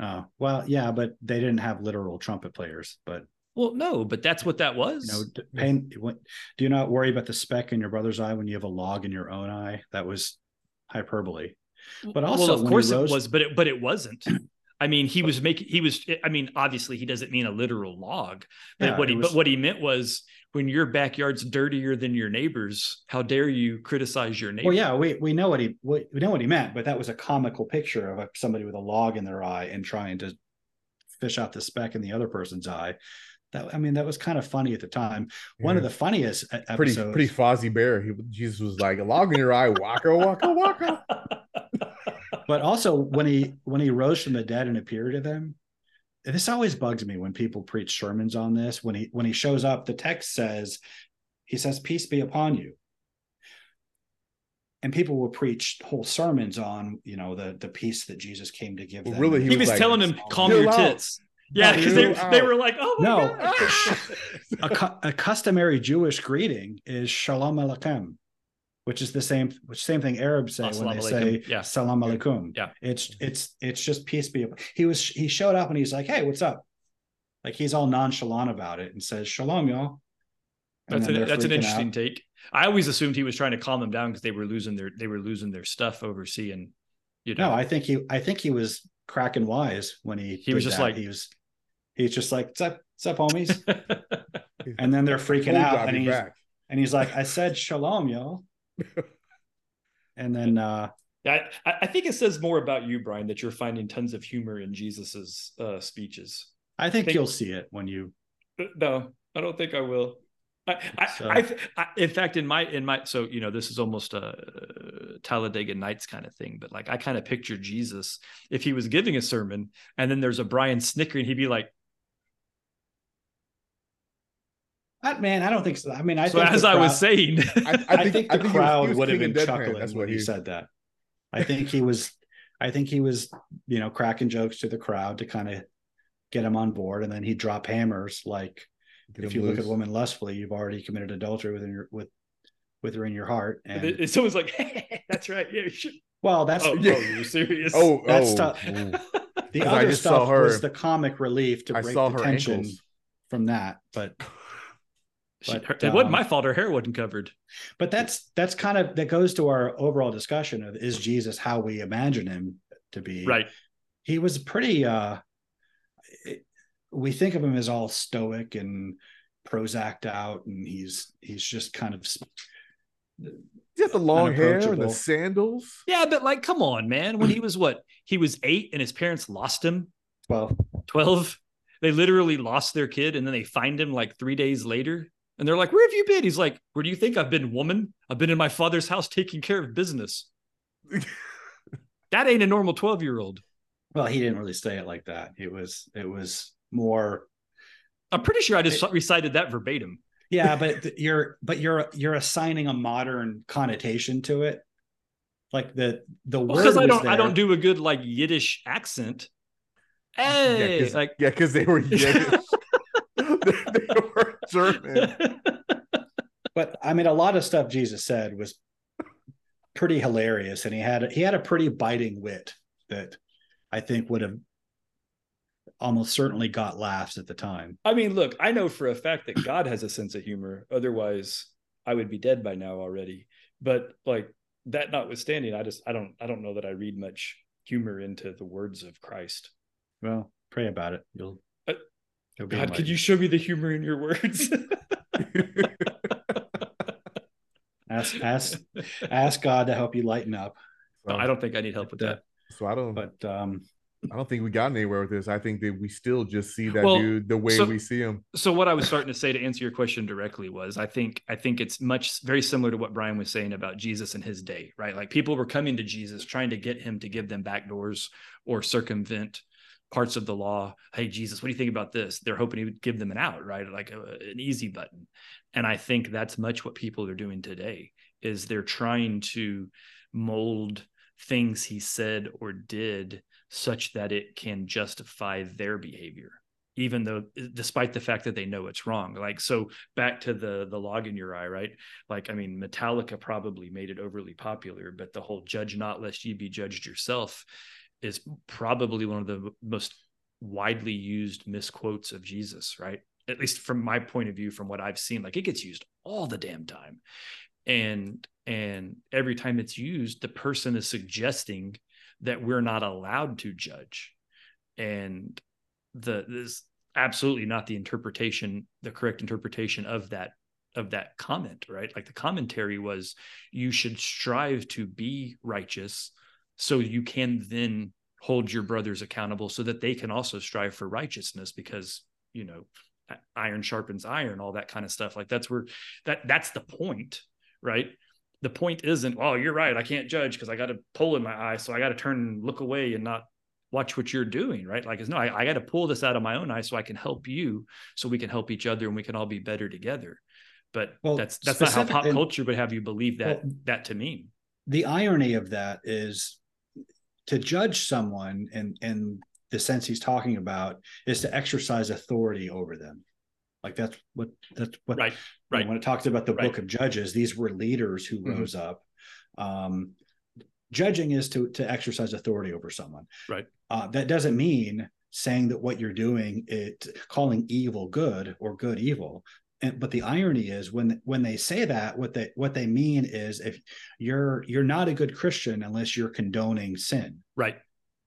Oh well, yeah, but they didn't have literal trumpet players, but. Well, no, but that's what that was. You know, do you not worry about the speck in your brother's eye when you have a log in your own eye? That was hyperbole. But also, well, of course it was, but it wasn't. I mean, obviously he doesn't mean a literal log, but yeah, what he meant was, when your backyard's dirtier than your neighbor's, how dare you criticize your neighbor? Well, yeah, we know what he meant, but that was a comical picture of somebody with a log in their eye and trying to fish out the speck in the other person's eye. That was kind of funny at the time. Yeah. One of the funniest episodes. Pretty Fozzie Bear. Jesus was like, a log in your eye, waka, waka, waka. But also when he rose from the dead and appeared to them, this always bugs me when people preach sermons on this. When he shows up, the text says, he says, peace be upon you. And people will preach whole sermons on, you know, the peace that Jesus came to give them. Really, he was like, telling him, calm your tits. Yeah, because they were like, oh, my no. God. a customary Jewish greeting is Shalom Aleichem, which is the same thing Arabs say when they say Salam Alaikum. Yeah. It's just peace be upon. He showed up and he's like, hey, what's up? Like, he's all nonchalant about it and says, Shalom, y'all. That's an interesting take. I always assumed he was trying to calm them down because they were losing their stuff overseas. You know. No, I think he was cracking wise when he was just that. Like he's just like, what's up, homies? And then they're freaking out, and he's like, I said Shalom, y'all. And then I think it says more about you, Brian, that you're finding tons of humor in Jesus's speeches. I think you'll see it when you. No, I don't think I will. In fact, in my, so, you know, this is almost a Talladega Nights kind of thing, but like, I kind of picture Jesus, if he was giving a sermon and then there's a Brian snickering, he'd be like, man, I don't think so. I mean, I so think as crowd, I was saying, I think the crowd would have been chuckling when he said that. I think he was, you know, cracking jokes to the crowd to kind of get him on board, and then he'd drop hammers like, if you look at a woman lustfully, you've already committed adultery with her in your heart. And someone's like, hey, that's right. Yeah, well, that's you're serious. The other stuff was the comic relief to break the tension from that, but. But it wasn't my fault her hair wasn't covered. But that's kind of, that goes to our overall discussion of, is Jesus how we imagine him to be? Right. He was pretty, we think of him as all stoic and Prozac'd out, and he's just kind of He had the long hair and the sandals. Yeah, but like, come on, man. When he was what? He was 8 and his parents lost him. 12. 12. They literally lost their kid and then they find him like 3 days later. And they're like, where have you been? He's like, where do you think I've been, woman? I've been in my father's house taking care of business. That ain't a normal 12-year-old. Well, he didn't really say it like that. It was more. I'm pretty sure I just recited that verbatim. Yeah, but you're assigning a modern connotation to it, like the word. Because I don't do a good like Yiddish accent. Hey, because they were Yiddish. they were German. But I mean, a lot of stuff Jesus said was pretty hilarious, and he had a pretty biting wit that I think would have almost certainly got laughs at the time. I mean, look, I know for a fact that God has a sense of humor. Otherwise, I would be dead by now already. But like that notwithstanding, I don't know that I read much humor into the words of Christ. Well, pray about it. You'll God, could you show me the humor in your words? ask God to help you lighten up. No, I don't think I need help with that. So I don't. But I don't think we got anywhere with this. I think that we still just see that dude the way we see him. So what I was starting to say to answer your question directly was, I think it's very similar to what Brian was saying about Jesus in his day, right? Like people were coming to Jesus trying to get him to give them back doors or circumvent parts of the law. Hey, Jesus, what do you think about this? They're hoping he would give them an out, right? Like an easy button. And I think that's much what people are doing today is they're trying to mold things he said or did such that it can justify their behavior, even though despite the fact that they know it's wrong. Like, so back to the log in your eye, right? Like, I mean, Metallica probably made it overly popular, but the whole judge not lest ye be judged yourself is probably one of the most widely used misquotes of Jesus, right? At least from my point of view, from what I've seen, like it gets used all the damn time. And every time it's used, the person is suggesting that we're not allowed to judge. And this is absolutely not the correct interpretation of that comment, right? Like the commentary was, you should strive to be righteous so you can then hold your brothers accountable so that they can also strive for righteousness because, you know, iron sharpens iron, all that kind of stuff. Like that's where that's the point, right? The point isn't, oh, you're right, I can't judge because I got a pole in my eye, so I got to turn and look away and not watch what you're doing, right? Like, it's no, I got to pull this out of my own eye so I can help you, so we can help each other and we can all be better together. But that's not how pop culture would have you believe that to mean. The irony of that is to judge someone in the sense he's talking about is to exercise authority over them. Like that's what right. When it talks about the book of Judges, these were leaders who rose up. Judging is to exercise authority over someone. Right. That doesn't mean saying that what you're doing, calling evil good or good evil. But the irony is when they say that, what they mean is if you're not a good Christian unless you're condoning sin. Right.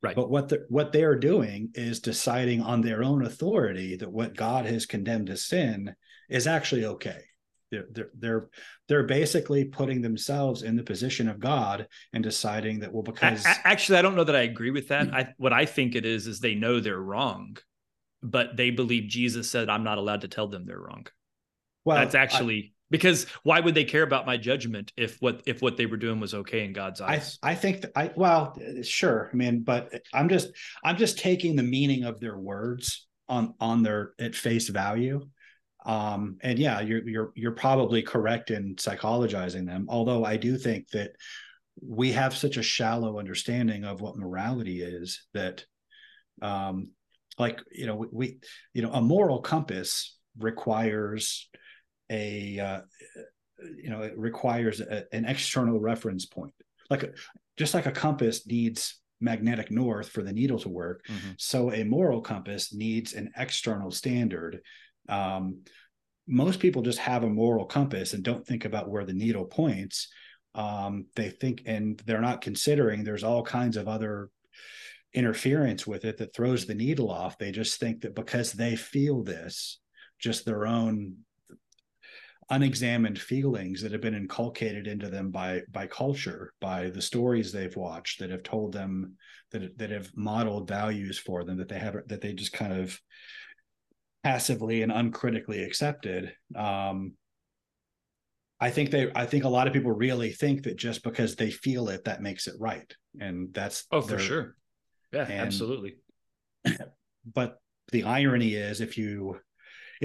Right. But what they are doing is deciding on their own authority that what God has condemned as sin is actually okay. They're basically putting themselves in the position of God and deciding that, well, because actually, I don't know that I agree with that. What I think it is they know they're wrong, but they believe Jesus said, I'm not allowed to tell them they're wrong. Well, that's actually because why would they care about my judgment if what they were doing was okay in God's eyes? I think, sure. I mean, but I'm just taking the meaning of their words on their at face value. And yeah, you're probably correct in psychologizing them. Although I do think that we have such a shallow understanding of what morality is that, like, you know, we a moral compass requires an external reference point, just like a compass needs magnetic north for the needle to work. Mm-hmm. So a moral compass needs an external standard. Most people just have a moral compass and don't think about where the needle points. They think, and they're not considering there's all kinds of other interference with it that throws the needle off. They just think that because they feel this, just their own unexamined feelings that have been inculcated into them by culture, by the stories they've watched that have told them, that have modeled values for them that they just kind of passively and uncritically accepted. I think a lot of people really think that just because they feel it, that makes it right. And that's for sure. Yeah, absolutely. But the irony is if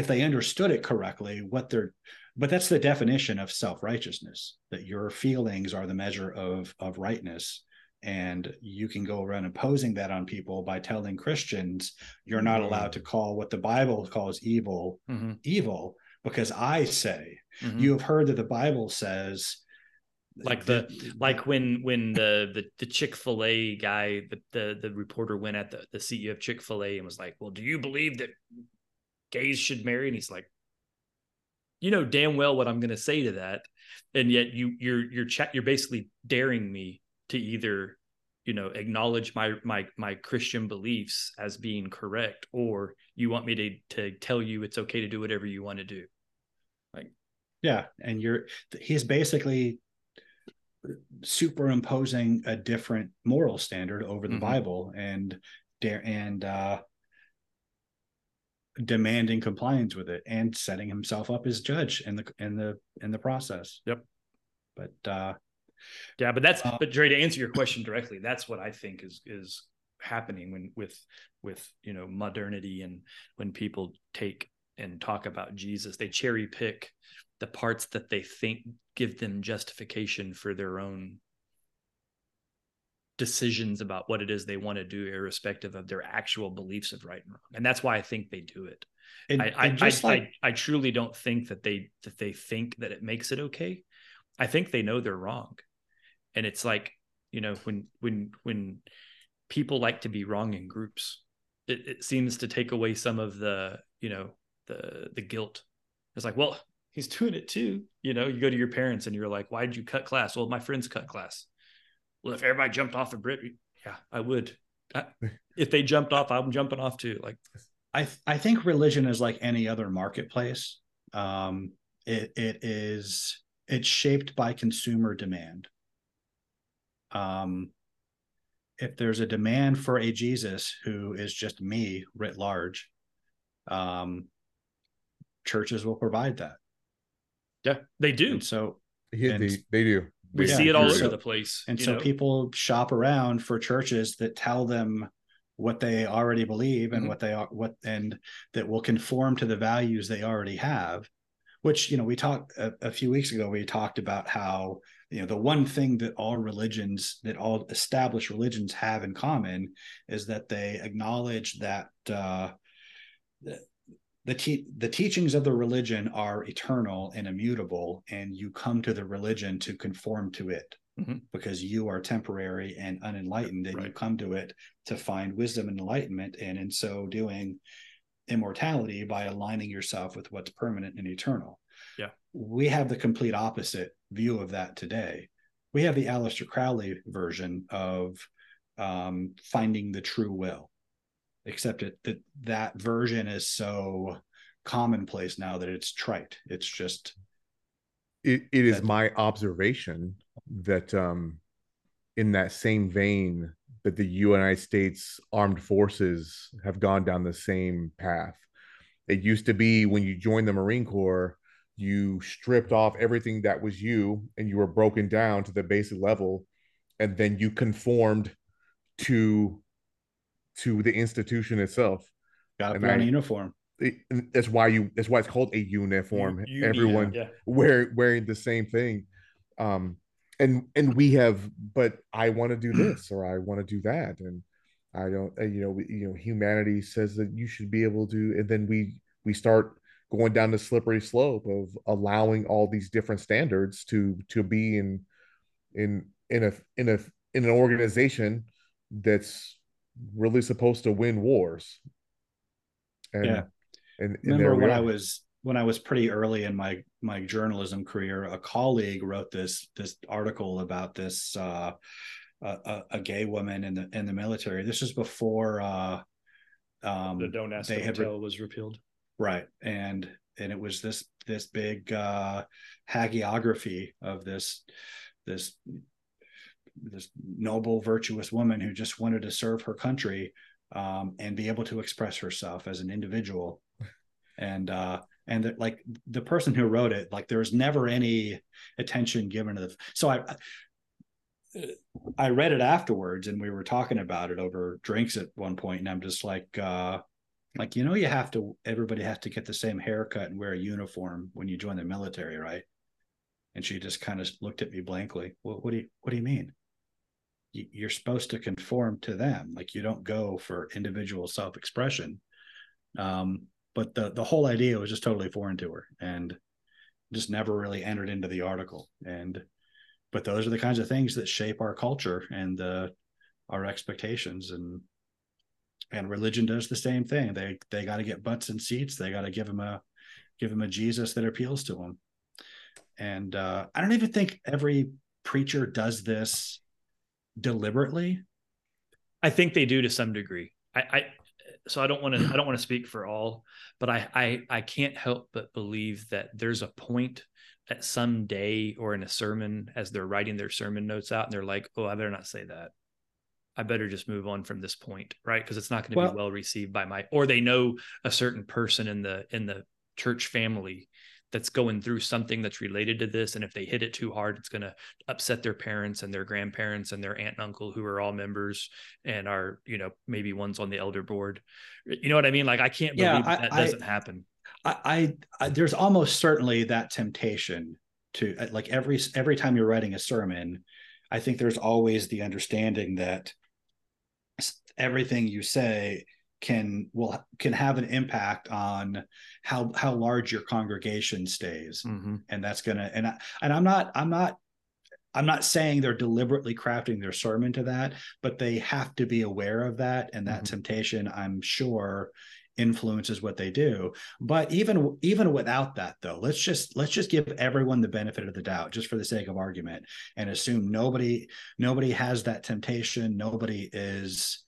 they understood it correctly, but that's the definition of self-righteousness, that your feelings are the measure of rightness. And you can go around imposing that on people by telling Christians, you're not allowed to call what the Bible calls evil, evil, because I say, you have heard that the Bible says, when the Chick-fil-A guy, the reporter went at the CEO of Chick-fil-A and was like, well, do you believe that gays should marry? And he's like, you know damn well what I'm going to say to that, and yet you're basically daring me to either, acknowledge my Christian beliefs as being correct, or you want me to tell you it's okay to do whatever you want to do. And he's basically superimposing a different moral standard over the Bible and demanding compliance with it and setting himself up as judge in the process. Yep. But Dre, to answer your question directly, that's what I think is happening with modernity, and when people take and talk about Jesus, they cherry pick the parts that they think give them justification for their own decisions about what it is they want to do, irrespective of their actual beliefs of right and wrong. And that's why I think they do it. I truly don't think that they think that it makes it okay. I think they know they're wrong. And it's like, when people like to be wrong in groups, it seems to take away some of the guilt. It's like, well, he's doing it too. You go to your parents and you're like, why did you cut class? Well, my friends cut class. Well, if everybody jumped off a bridge, yeah, I would. If they jumped off, I'm jumping off too. Like, I think religion is like any other marketplace. It's shaped by consumer demand. If there's a demand for a Jesus who is just me writ large, churches will provide that. Yeah, they do. And so they do. We see it all over the place. And so people shop around for churches that tell them what they already believe and what that will conform to the values they already have. Which, we talked a few weeks ago, we talked about how, the one thing that all established religions have in common is that they acknowledge that the teachings of the religion are eternal and immutable, and you come to the religion to conform to it because you are temporary and unenlightened, and you come to it to find wisdom and enlightenment, and in so doing, immortality by aligning yourself with what's permanent and eternal. Yeah, we have the complete opposite view of that today. We have the Aleister Crowley version of finding the true will, except that version is so commonplace now that it's trite. It's just it is my observation that in that same vein that the United States Armed Forces have gone down the same path. It used to be when you joined the Marine Corps, you stripped off everything that was you and you were broken down to the basic level. And then you conformed to the institution itself. Got to put on a uniform. That's why it's called a uniform. Everyone wearing the same thing. And we have, but I want to do this or I want to do that, and I don't. Humanity says that you should be able to, and then we start going down the slippery slope of allowing all these different standards to be in an organization that's really supposed to win wars. And remember when I was pretty early in my journalism career, a colleague wrote this article about this a gay woman in the military. This was before the Don't Ask, Don't Tell was repealed, right? And and it was this big hagiography of this noble, virtuous woman who just wanted to serve her country and be able to express herself as an individual. And that, like, the person who wrote it, like, there was never any attention given to the. So I read it afterwards, and we were talking about it over drinks at one point, and I'm just like, you know, everybody has to get the same haircut and wear a uniform when you join the military, right? And she just kind of looked at me blankly. Well, what do you mean? You're supposed to conform to them. Like, you don't go for individual self-expression. But the whole idea was just totally foreign to her, and just never really entered into the article. But those are the kinds of things that shape our culture and our expectations, and religion does the same thing. They got to get butts in seats. They got to give them a Jesus that appeals to them. And I don't even think every preacher does this deliberately. I think they do to some degree. So I don't want to speak for all, but I can't help but believe that there's a point at some day or in a sermon, as they're writing their sermon notes out, and they're like, oh, I better not say that. I better just move on from this point, right? Because it's not going to be well received by or they know a certain person in the church family that's going through something that's related to this. And if they hit it too hard, it's going to upset their parents and their grandparents and their aunt and uncle, who are all members and are, you know, maybe one's on the elder board. You know what I mean? Like, I can't believe that doesn't happen. There's almost certainly that temptation to, like, every time you're writing a sermon, I think there's always the understanding that everything you say can have an impact on how large your congregation stays. Mm-hmm. And that's going to, and I'm not saying they're deliberately crafting their sermon to that, but they have to be aware of that. And that temptation, I'm sure, influences what they do. But even without that, though, let's just give everyone the benefit of the doubt, just for the sake of argument, and assume nobody has that temptation. Nobody is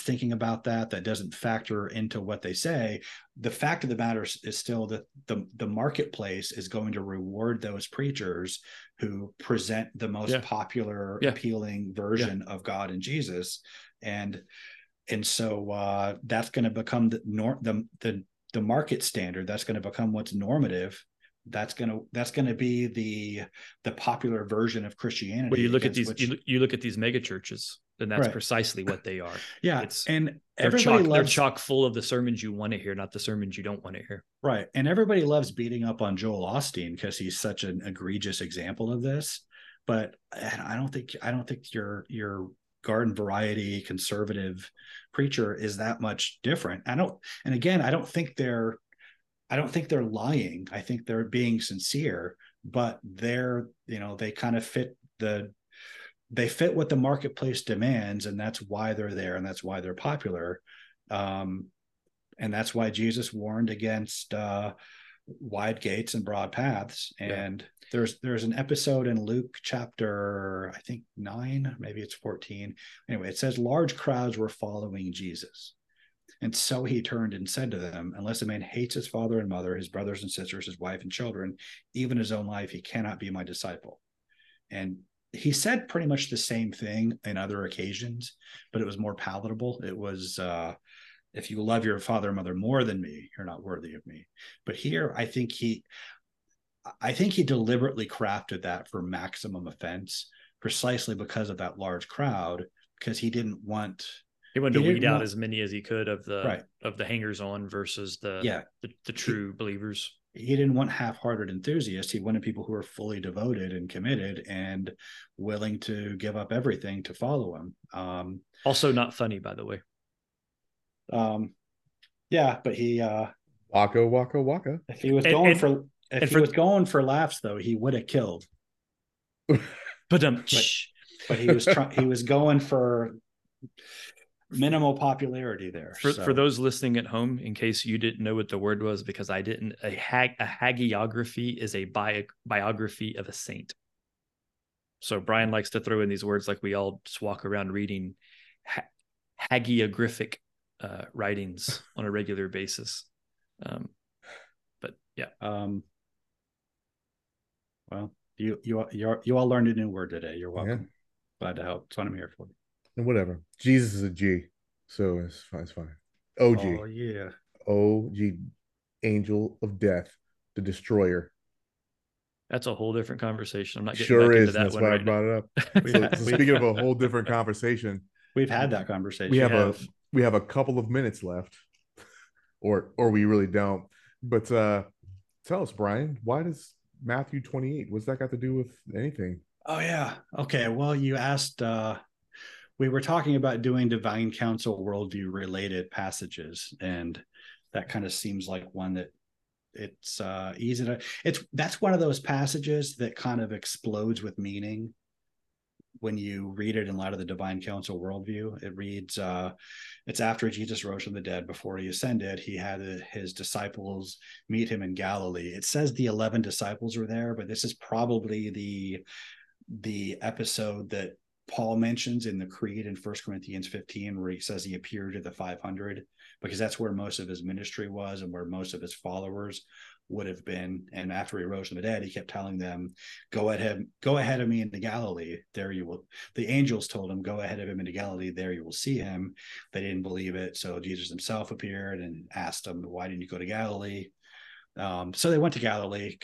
thinking about that doesn't factor into what they say. The fact of the matter is still that the marketplace is going to reward those preachers who present the most popular, appealing version of God and Jesus. And so that's going to become the market standard. That's going to become what's normative. That's going to be the popular version of Christianity. Well, you look at these mega churches, and that's precisely what they are. Yeah. They're chock full of the sermons you want to hear, not the sermons you don't want to hear. Right. And everybody loves beating up on Joel Osteen because he's such an egregious example of this. But I don't think your garden variety conservative preacher is that much different. I don't think they're lying. I think they're being sincere, but they kind of fit what the marketplace demands. And that's why they're there. And that's why they're popular. And that's why Jesus warned against wide gates and broad paths. And there's an episode in Luke chapter, I think 9, maybe it's 14. Anyway, it says large crowds were following Jesus. And so he turned and said to them, unless a man hates his father and mother, his brothers and sisters, his wife and children, even his own life, he cannot be my disciple. And he said pretty much the same thing in other occasions, but it was more palatable. It was, if you love your father and mother more than me, you're not worthy of me. But here, I think he deliberately crafted that for maximum offense, precisely because of that large crowd, because he didn't want... He wanted to weed out as many as he could of the hangers-on versus the true believers. He didn't want half-hearted enthusiasts. He wanted people who were fully devoted and committed and willing to give up everything to follow him. Also not funny, by the way. But he... Waka. If he was going for laughs, though, he would have killed. But he was going for minimal popularity there. For those listening at home, in case you didn't know what the word was, because I didn't, a hagiography is a biography of a saint. So Brian likes to throw in these words, like we all just walk around reading hagiographic writings on a regular basis. But Yeah. Well, you all learned a new word today. You're welcome. Yeah. Glad to help. That's what I'm here for. And whatever. Jesus is a G, so it's fine. OG. Oh, yeah. OG, angel of death, the destroyer. That's a whole different conversation. I'm not getting sure back is. Into that. That's one why right I brought it up. So speaking of a whole different conversation, we've had that conversation. We have a couple of minutes left, or we really don't. But tell us, Brian, why does Matthew 28? What's that got to do with anything? Oh yeah. Okay. Well, you asked. We were talking about doing Divine Council worldview related passages, and that kind of seems like one that it's easy to. That's one of those passages that kind of explodes with meaning when you read it in light of the Divine Council worldview. It reads, it's after Jesus rose from the dead, before he ascended, he had his disciples meet him in Galilee. It says the 11 disciples were there, but this is probably the episode that Paul mentions in the Creed in 1 Corinthians 15, where he says he appeared to the 500, because that's where most of his ministry was and where most of his followers would have been. And after he rose from the dead, he kept telling them, go ahead of me into Galilee. There you will. The angels told him, go ahead of him into Galilee. There you will see him. They didn't believe it. So Jesus himself appeared and asked them, why didn't you go to Galilee? So they went to Galilee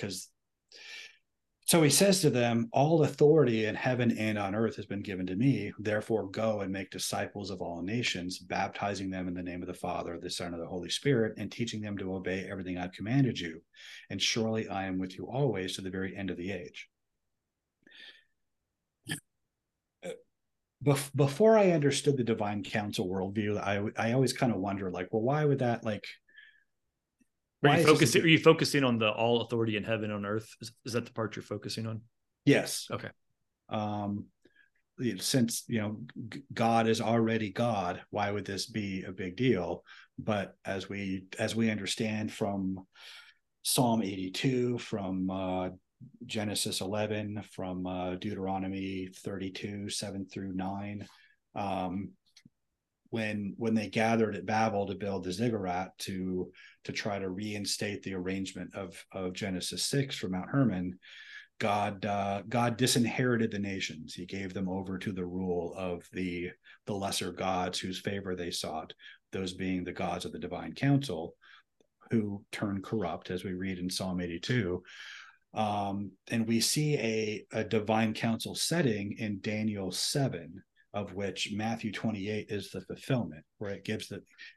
So he says to them, all authority in heaven and on earth has been given to me. Therefore, go and make disciples of all nations, baptizing them in the name of the Father, the Son, and the Holy Spirit, and teaching them to obey everything I've commanded you. And surely I am with you always to the very end of the age. Before I understood the Divine Council worldview, I always kind of wondered, like, well, why would that, like, are you focusing on the all authority in heaven and on earth? Is that the part you're focusing on? Yes. Okay. Since, God is already God, why would this be a big deal? But as we understand from Psalm 82, from Genesis 11, from Deuteronomy 32, 7 through 9, when they gathered at Babel to build the ziggurat to try to reinstate the arrangement of Genesis 6 from Mount Hermon, God disinherited the nations. He gave them over to the rule of the lesser gods whose favor they sought, those being the gods of the Divine Council, who turned corrupt, as we read in Psalm 82. And we see a Divine Council setting in Daniel 7, of which Matthew 28 is the fulfillment, where it gives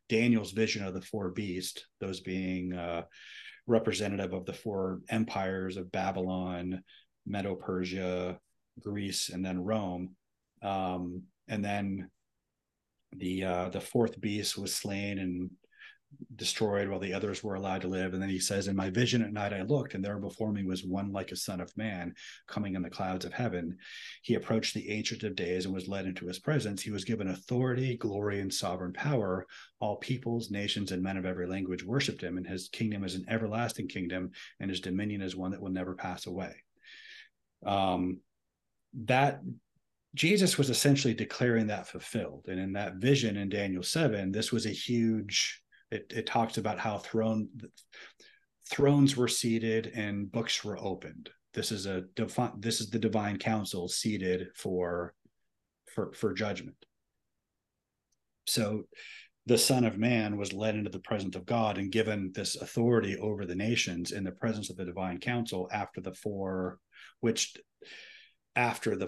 Daniel's vision of the four beasts, those being representative of the four empires of Babylon, Medo-Persia, Greece, and then Rome. And then the fourth beast was slain and destroyed while the others were allowed to live. And then he says, in my vision at night I looked, and there before me was one like a son of man coming in the clouds of heaven. He approached the Ancient of Days and was led into his presence. He was given authority, glory, and sovereign power. All peoples, nations, and men of every language worshipped him, and his kingdom is an everlasting kingdom, and his dominion is one that will never pass away. That Jesus was essentially declaring that fulfilled. And in that vision in Daniel 7, this was a huge... It talks about how thrones were seated and books were opened. This is the Divine Council seated for judgment. So the Son of Man was led into the presence of God and given this authority over the nations in the presence of the Divine Council after the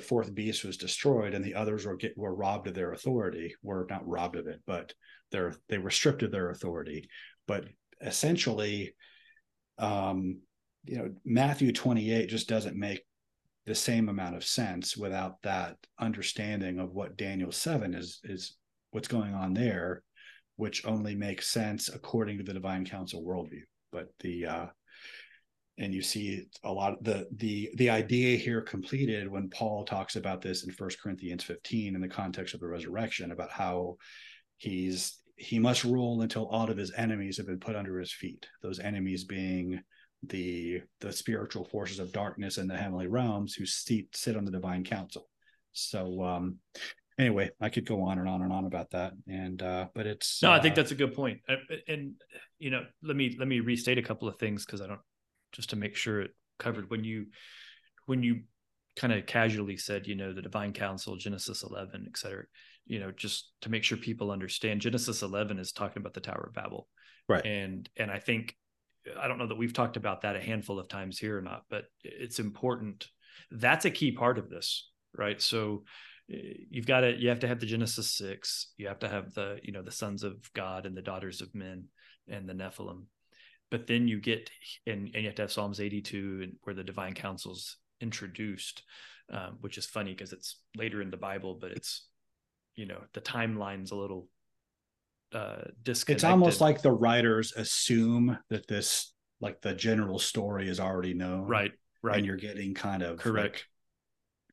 fourth beast was destroyed and the others were robbed of their authority, were not robbed of it, but they were stripped of their authority. But essentially, Matthew 28 just doesn't make the same amount of sense without that understanding of what Daniel 7 is what's going on there, which only makes sense according to the Divine Council worldview. But and you see a lot of the idea here completed when Paul talks about this in 1 Corinthians 15 in the context of the resurrection, about how he must rule until all of his enemies have been put under his feet. Those enemies being the spiritual forces of darkness in the heavenly realms who sit on the Divine Council. So anyway, I could go on and on and on about that. And but it's I think that's a good point. And let me restate a couple of things, because I don't just to make sure it covered. When you kind of casually said, you know, the Divine Council, Genesis 11, et cetera, you know, just to make sure people understand, Genesis 11 is talking about the Tower of Babel. Right. And I think, I don't know that we've talked about that a handful of times here or not, but it's important. That's a key part of this, right? So you have to have the Genesis 6, you have to have the, you know, the sons of God and the daughters of men and the Nephilim, but then you get, and you have to have Psalms 82 and where the Divine Council's introduced, which is funny because it's later in the Bible, but it's, you know, the timeline's a little disconnected. It's almost like the writers assume that this, like the general story is already known. Right. And you're getting kind of correct.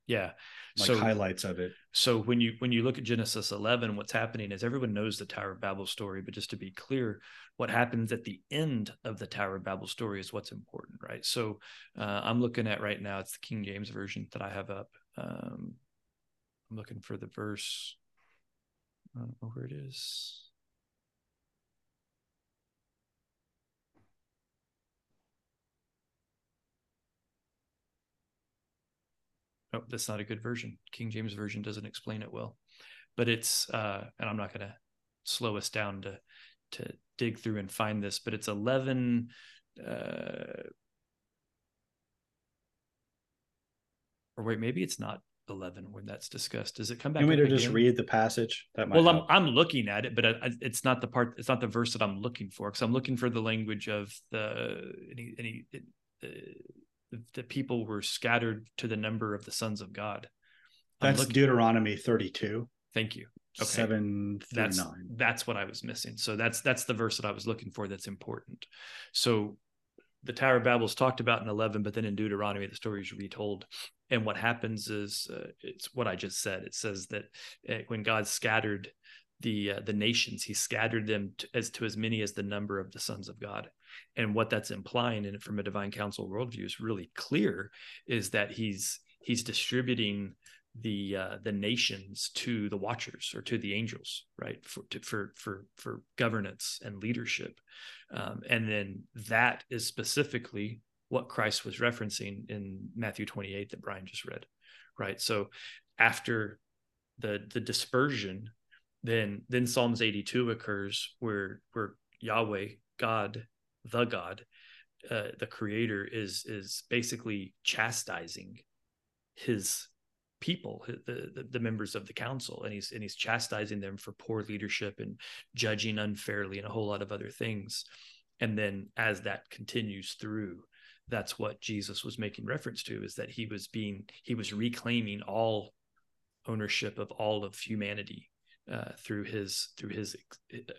Like highlights of it. So when you look at Genesis 11, what's happening is everyone knows the Tower of Babel story, but just to be clear, what happens at the end of the Tower of Babel story is what's important, right? So I'm looking at right now, it's the King James Version that I have up. I'm looking for the verse. I don't know where it is. Oh, that's not a good version. King James Version doesn't explain it well, but it's, and I'm not going to slow us down to dig through and find this, but it's 11. Or wait, maybe it's not 11 when that's discussed. Does it come back? You want me to just read the passage? That might help. I'm looking at it, but it's not the part. It's not the verse that I'm looking for, because I'm looking for the language of the people were scattered to the number of the sons of God. That's Deuteronomy 32. Thank you. Okay. 7 through 9. That's what I was missing. So that's the verse that I was looking for. That's important. So the Tower of Babel is talked about in 11, but then in Deuteronomy, the story is retold. And what happens is it's what I just said. It says that when God scattered the nations, he scattered them to as many as the number of the sons of God. And what that's implying, and from a Divine Council worldview is really clear, is that he's distributing the nations to the watchers or to the angels, right, for governance and leadership, and then that is specifically what Christ was referencing in Matthew 28 that Brian just read, right? So after the dispersion, then Psalms 82 occurs, where Yahweh, God, the God, the Creator, is basically chastising his people, the members of the council, and he's chastising them for poor leadership and judging unfairly and a whole lot of other things. And then as that continues through, that's what Jesus was making reference to, is that he was reclaiming all ownership of all of humanity. Through his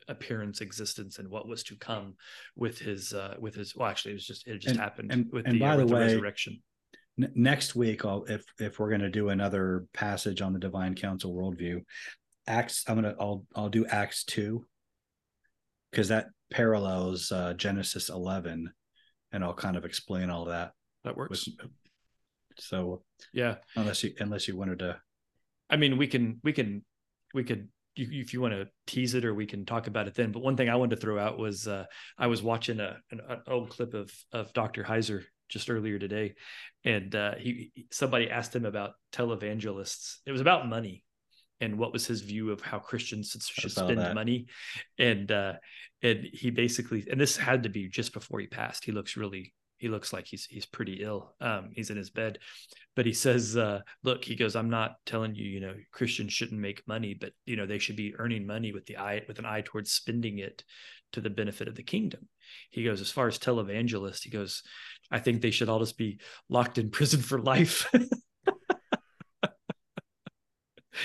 appearance, existence, and what was to come with his. Well, actually, it just happened with the resurrection. Next week, if we're going to do another passage on the Divine Council worldview, I'll do Acts 2, because that parallels Genesis 11, and I'll kind of explain all that. That works. So yeah, unless you wanted to, I mean, we could, if you want to tease it, or we can talk about it then. But one thing I wanted to throw out was I was watching an old clip of Dr. Heiser just earlier today, and somebody asked him about televangelists. It was about money and what was his view of how Christians should spend money, and he basically, and this had to be just before he passed. He looks like he's pretty ill. He's in his bed, but he says, look, he goes, I'm not telling you, you know, Christians shouldn't make money, but, you know, they should be earning money with an eye towards spending it to the benefit of the kingdom. He goes, as far as televangelists, he goes, I think they should all just be locked in prison for life.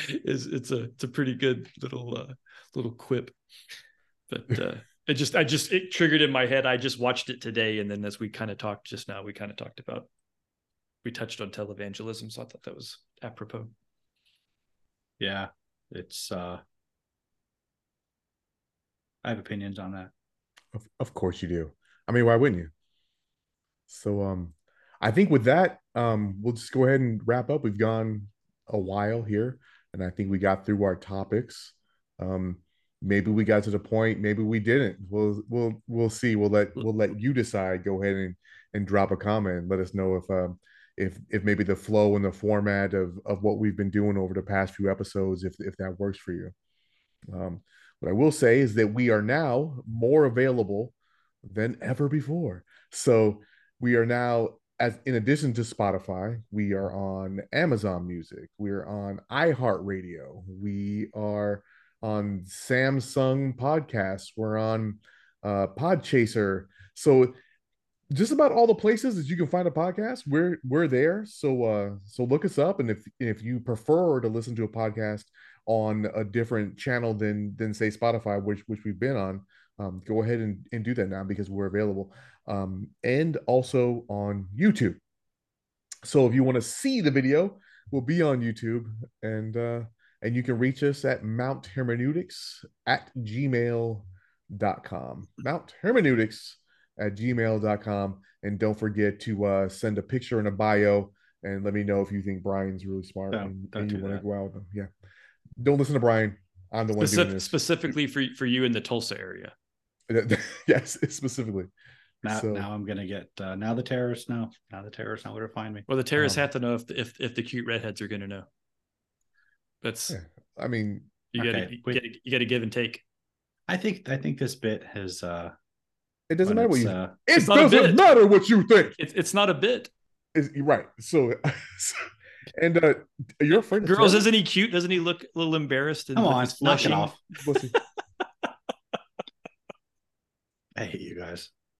It's a pretty good little quip, but, It triggered in my head. I just watched it today, and then as we kind of talked just now, we touched on televangelism, so I thought that was apropos. Yeah, it's I have opinions on that. Of course you do. I mean, why wouldn't you? So I think with that, we'll just go ahead and wrap up. We've gone a while here, and I think we got through our topics. Maybe we got to the point, maybe we didn't. We'll see. We'll let you decide. Go ahead and, and drop a comment and let us know if maybe the flow and the format of what we've been doing over the past few episodes, if that works for you. What I will say is that we are now more available than ever before. So we are now, in addition to Spotify, we are on Amazon Music. We're on iHeartRadio. We are on Samsung Podcasts. We're on Podchaser. So just about all the places that you can find a podcast, we're there. So so look us up, and if you prefer to listen to a podcast on a different channel than say Spotify, which we've been on, go ahead and do that now because we're available, and also on YouTube. So if you want to see the video, we'll be on YouTube, and you can reach us at MountHermeneutics@gmail.com. MountHermeneutics@gmail.com. And don't forget to send a picture and a bio and let me know if you think Brian's really smart and you want to go out with him. Yeah. Don't listen to Brian. I'm the one doing this. Specifically for you in the Tulsa area. Yes, specifically. Now I'm going to get, now the terrorists know where to find me. Well, the terrorists have to know if the cute redheads are going to know. That's, yeah, I mean, you got to give and take. I think this bit has, it doesn't matter what you think. It doesn't matter what you think. It's not a bit. You're right. So and your friend, girls, isn't he cute? Doesn't he look a little embarrassed? Come on, knock it off. I hate you guys.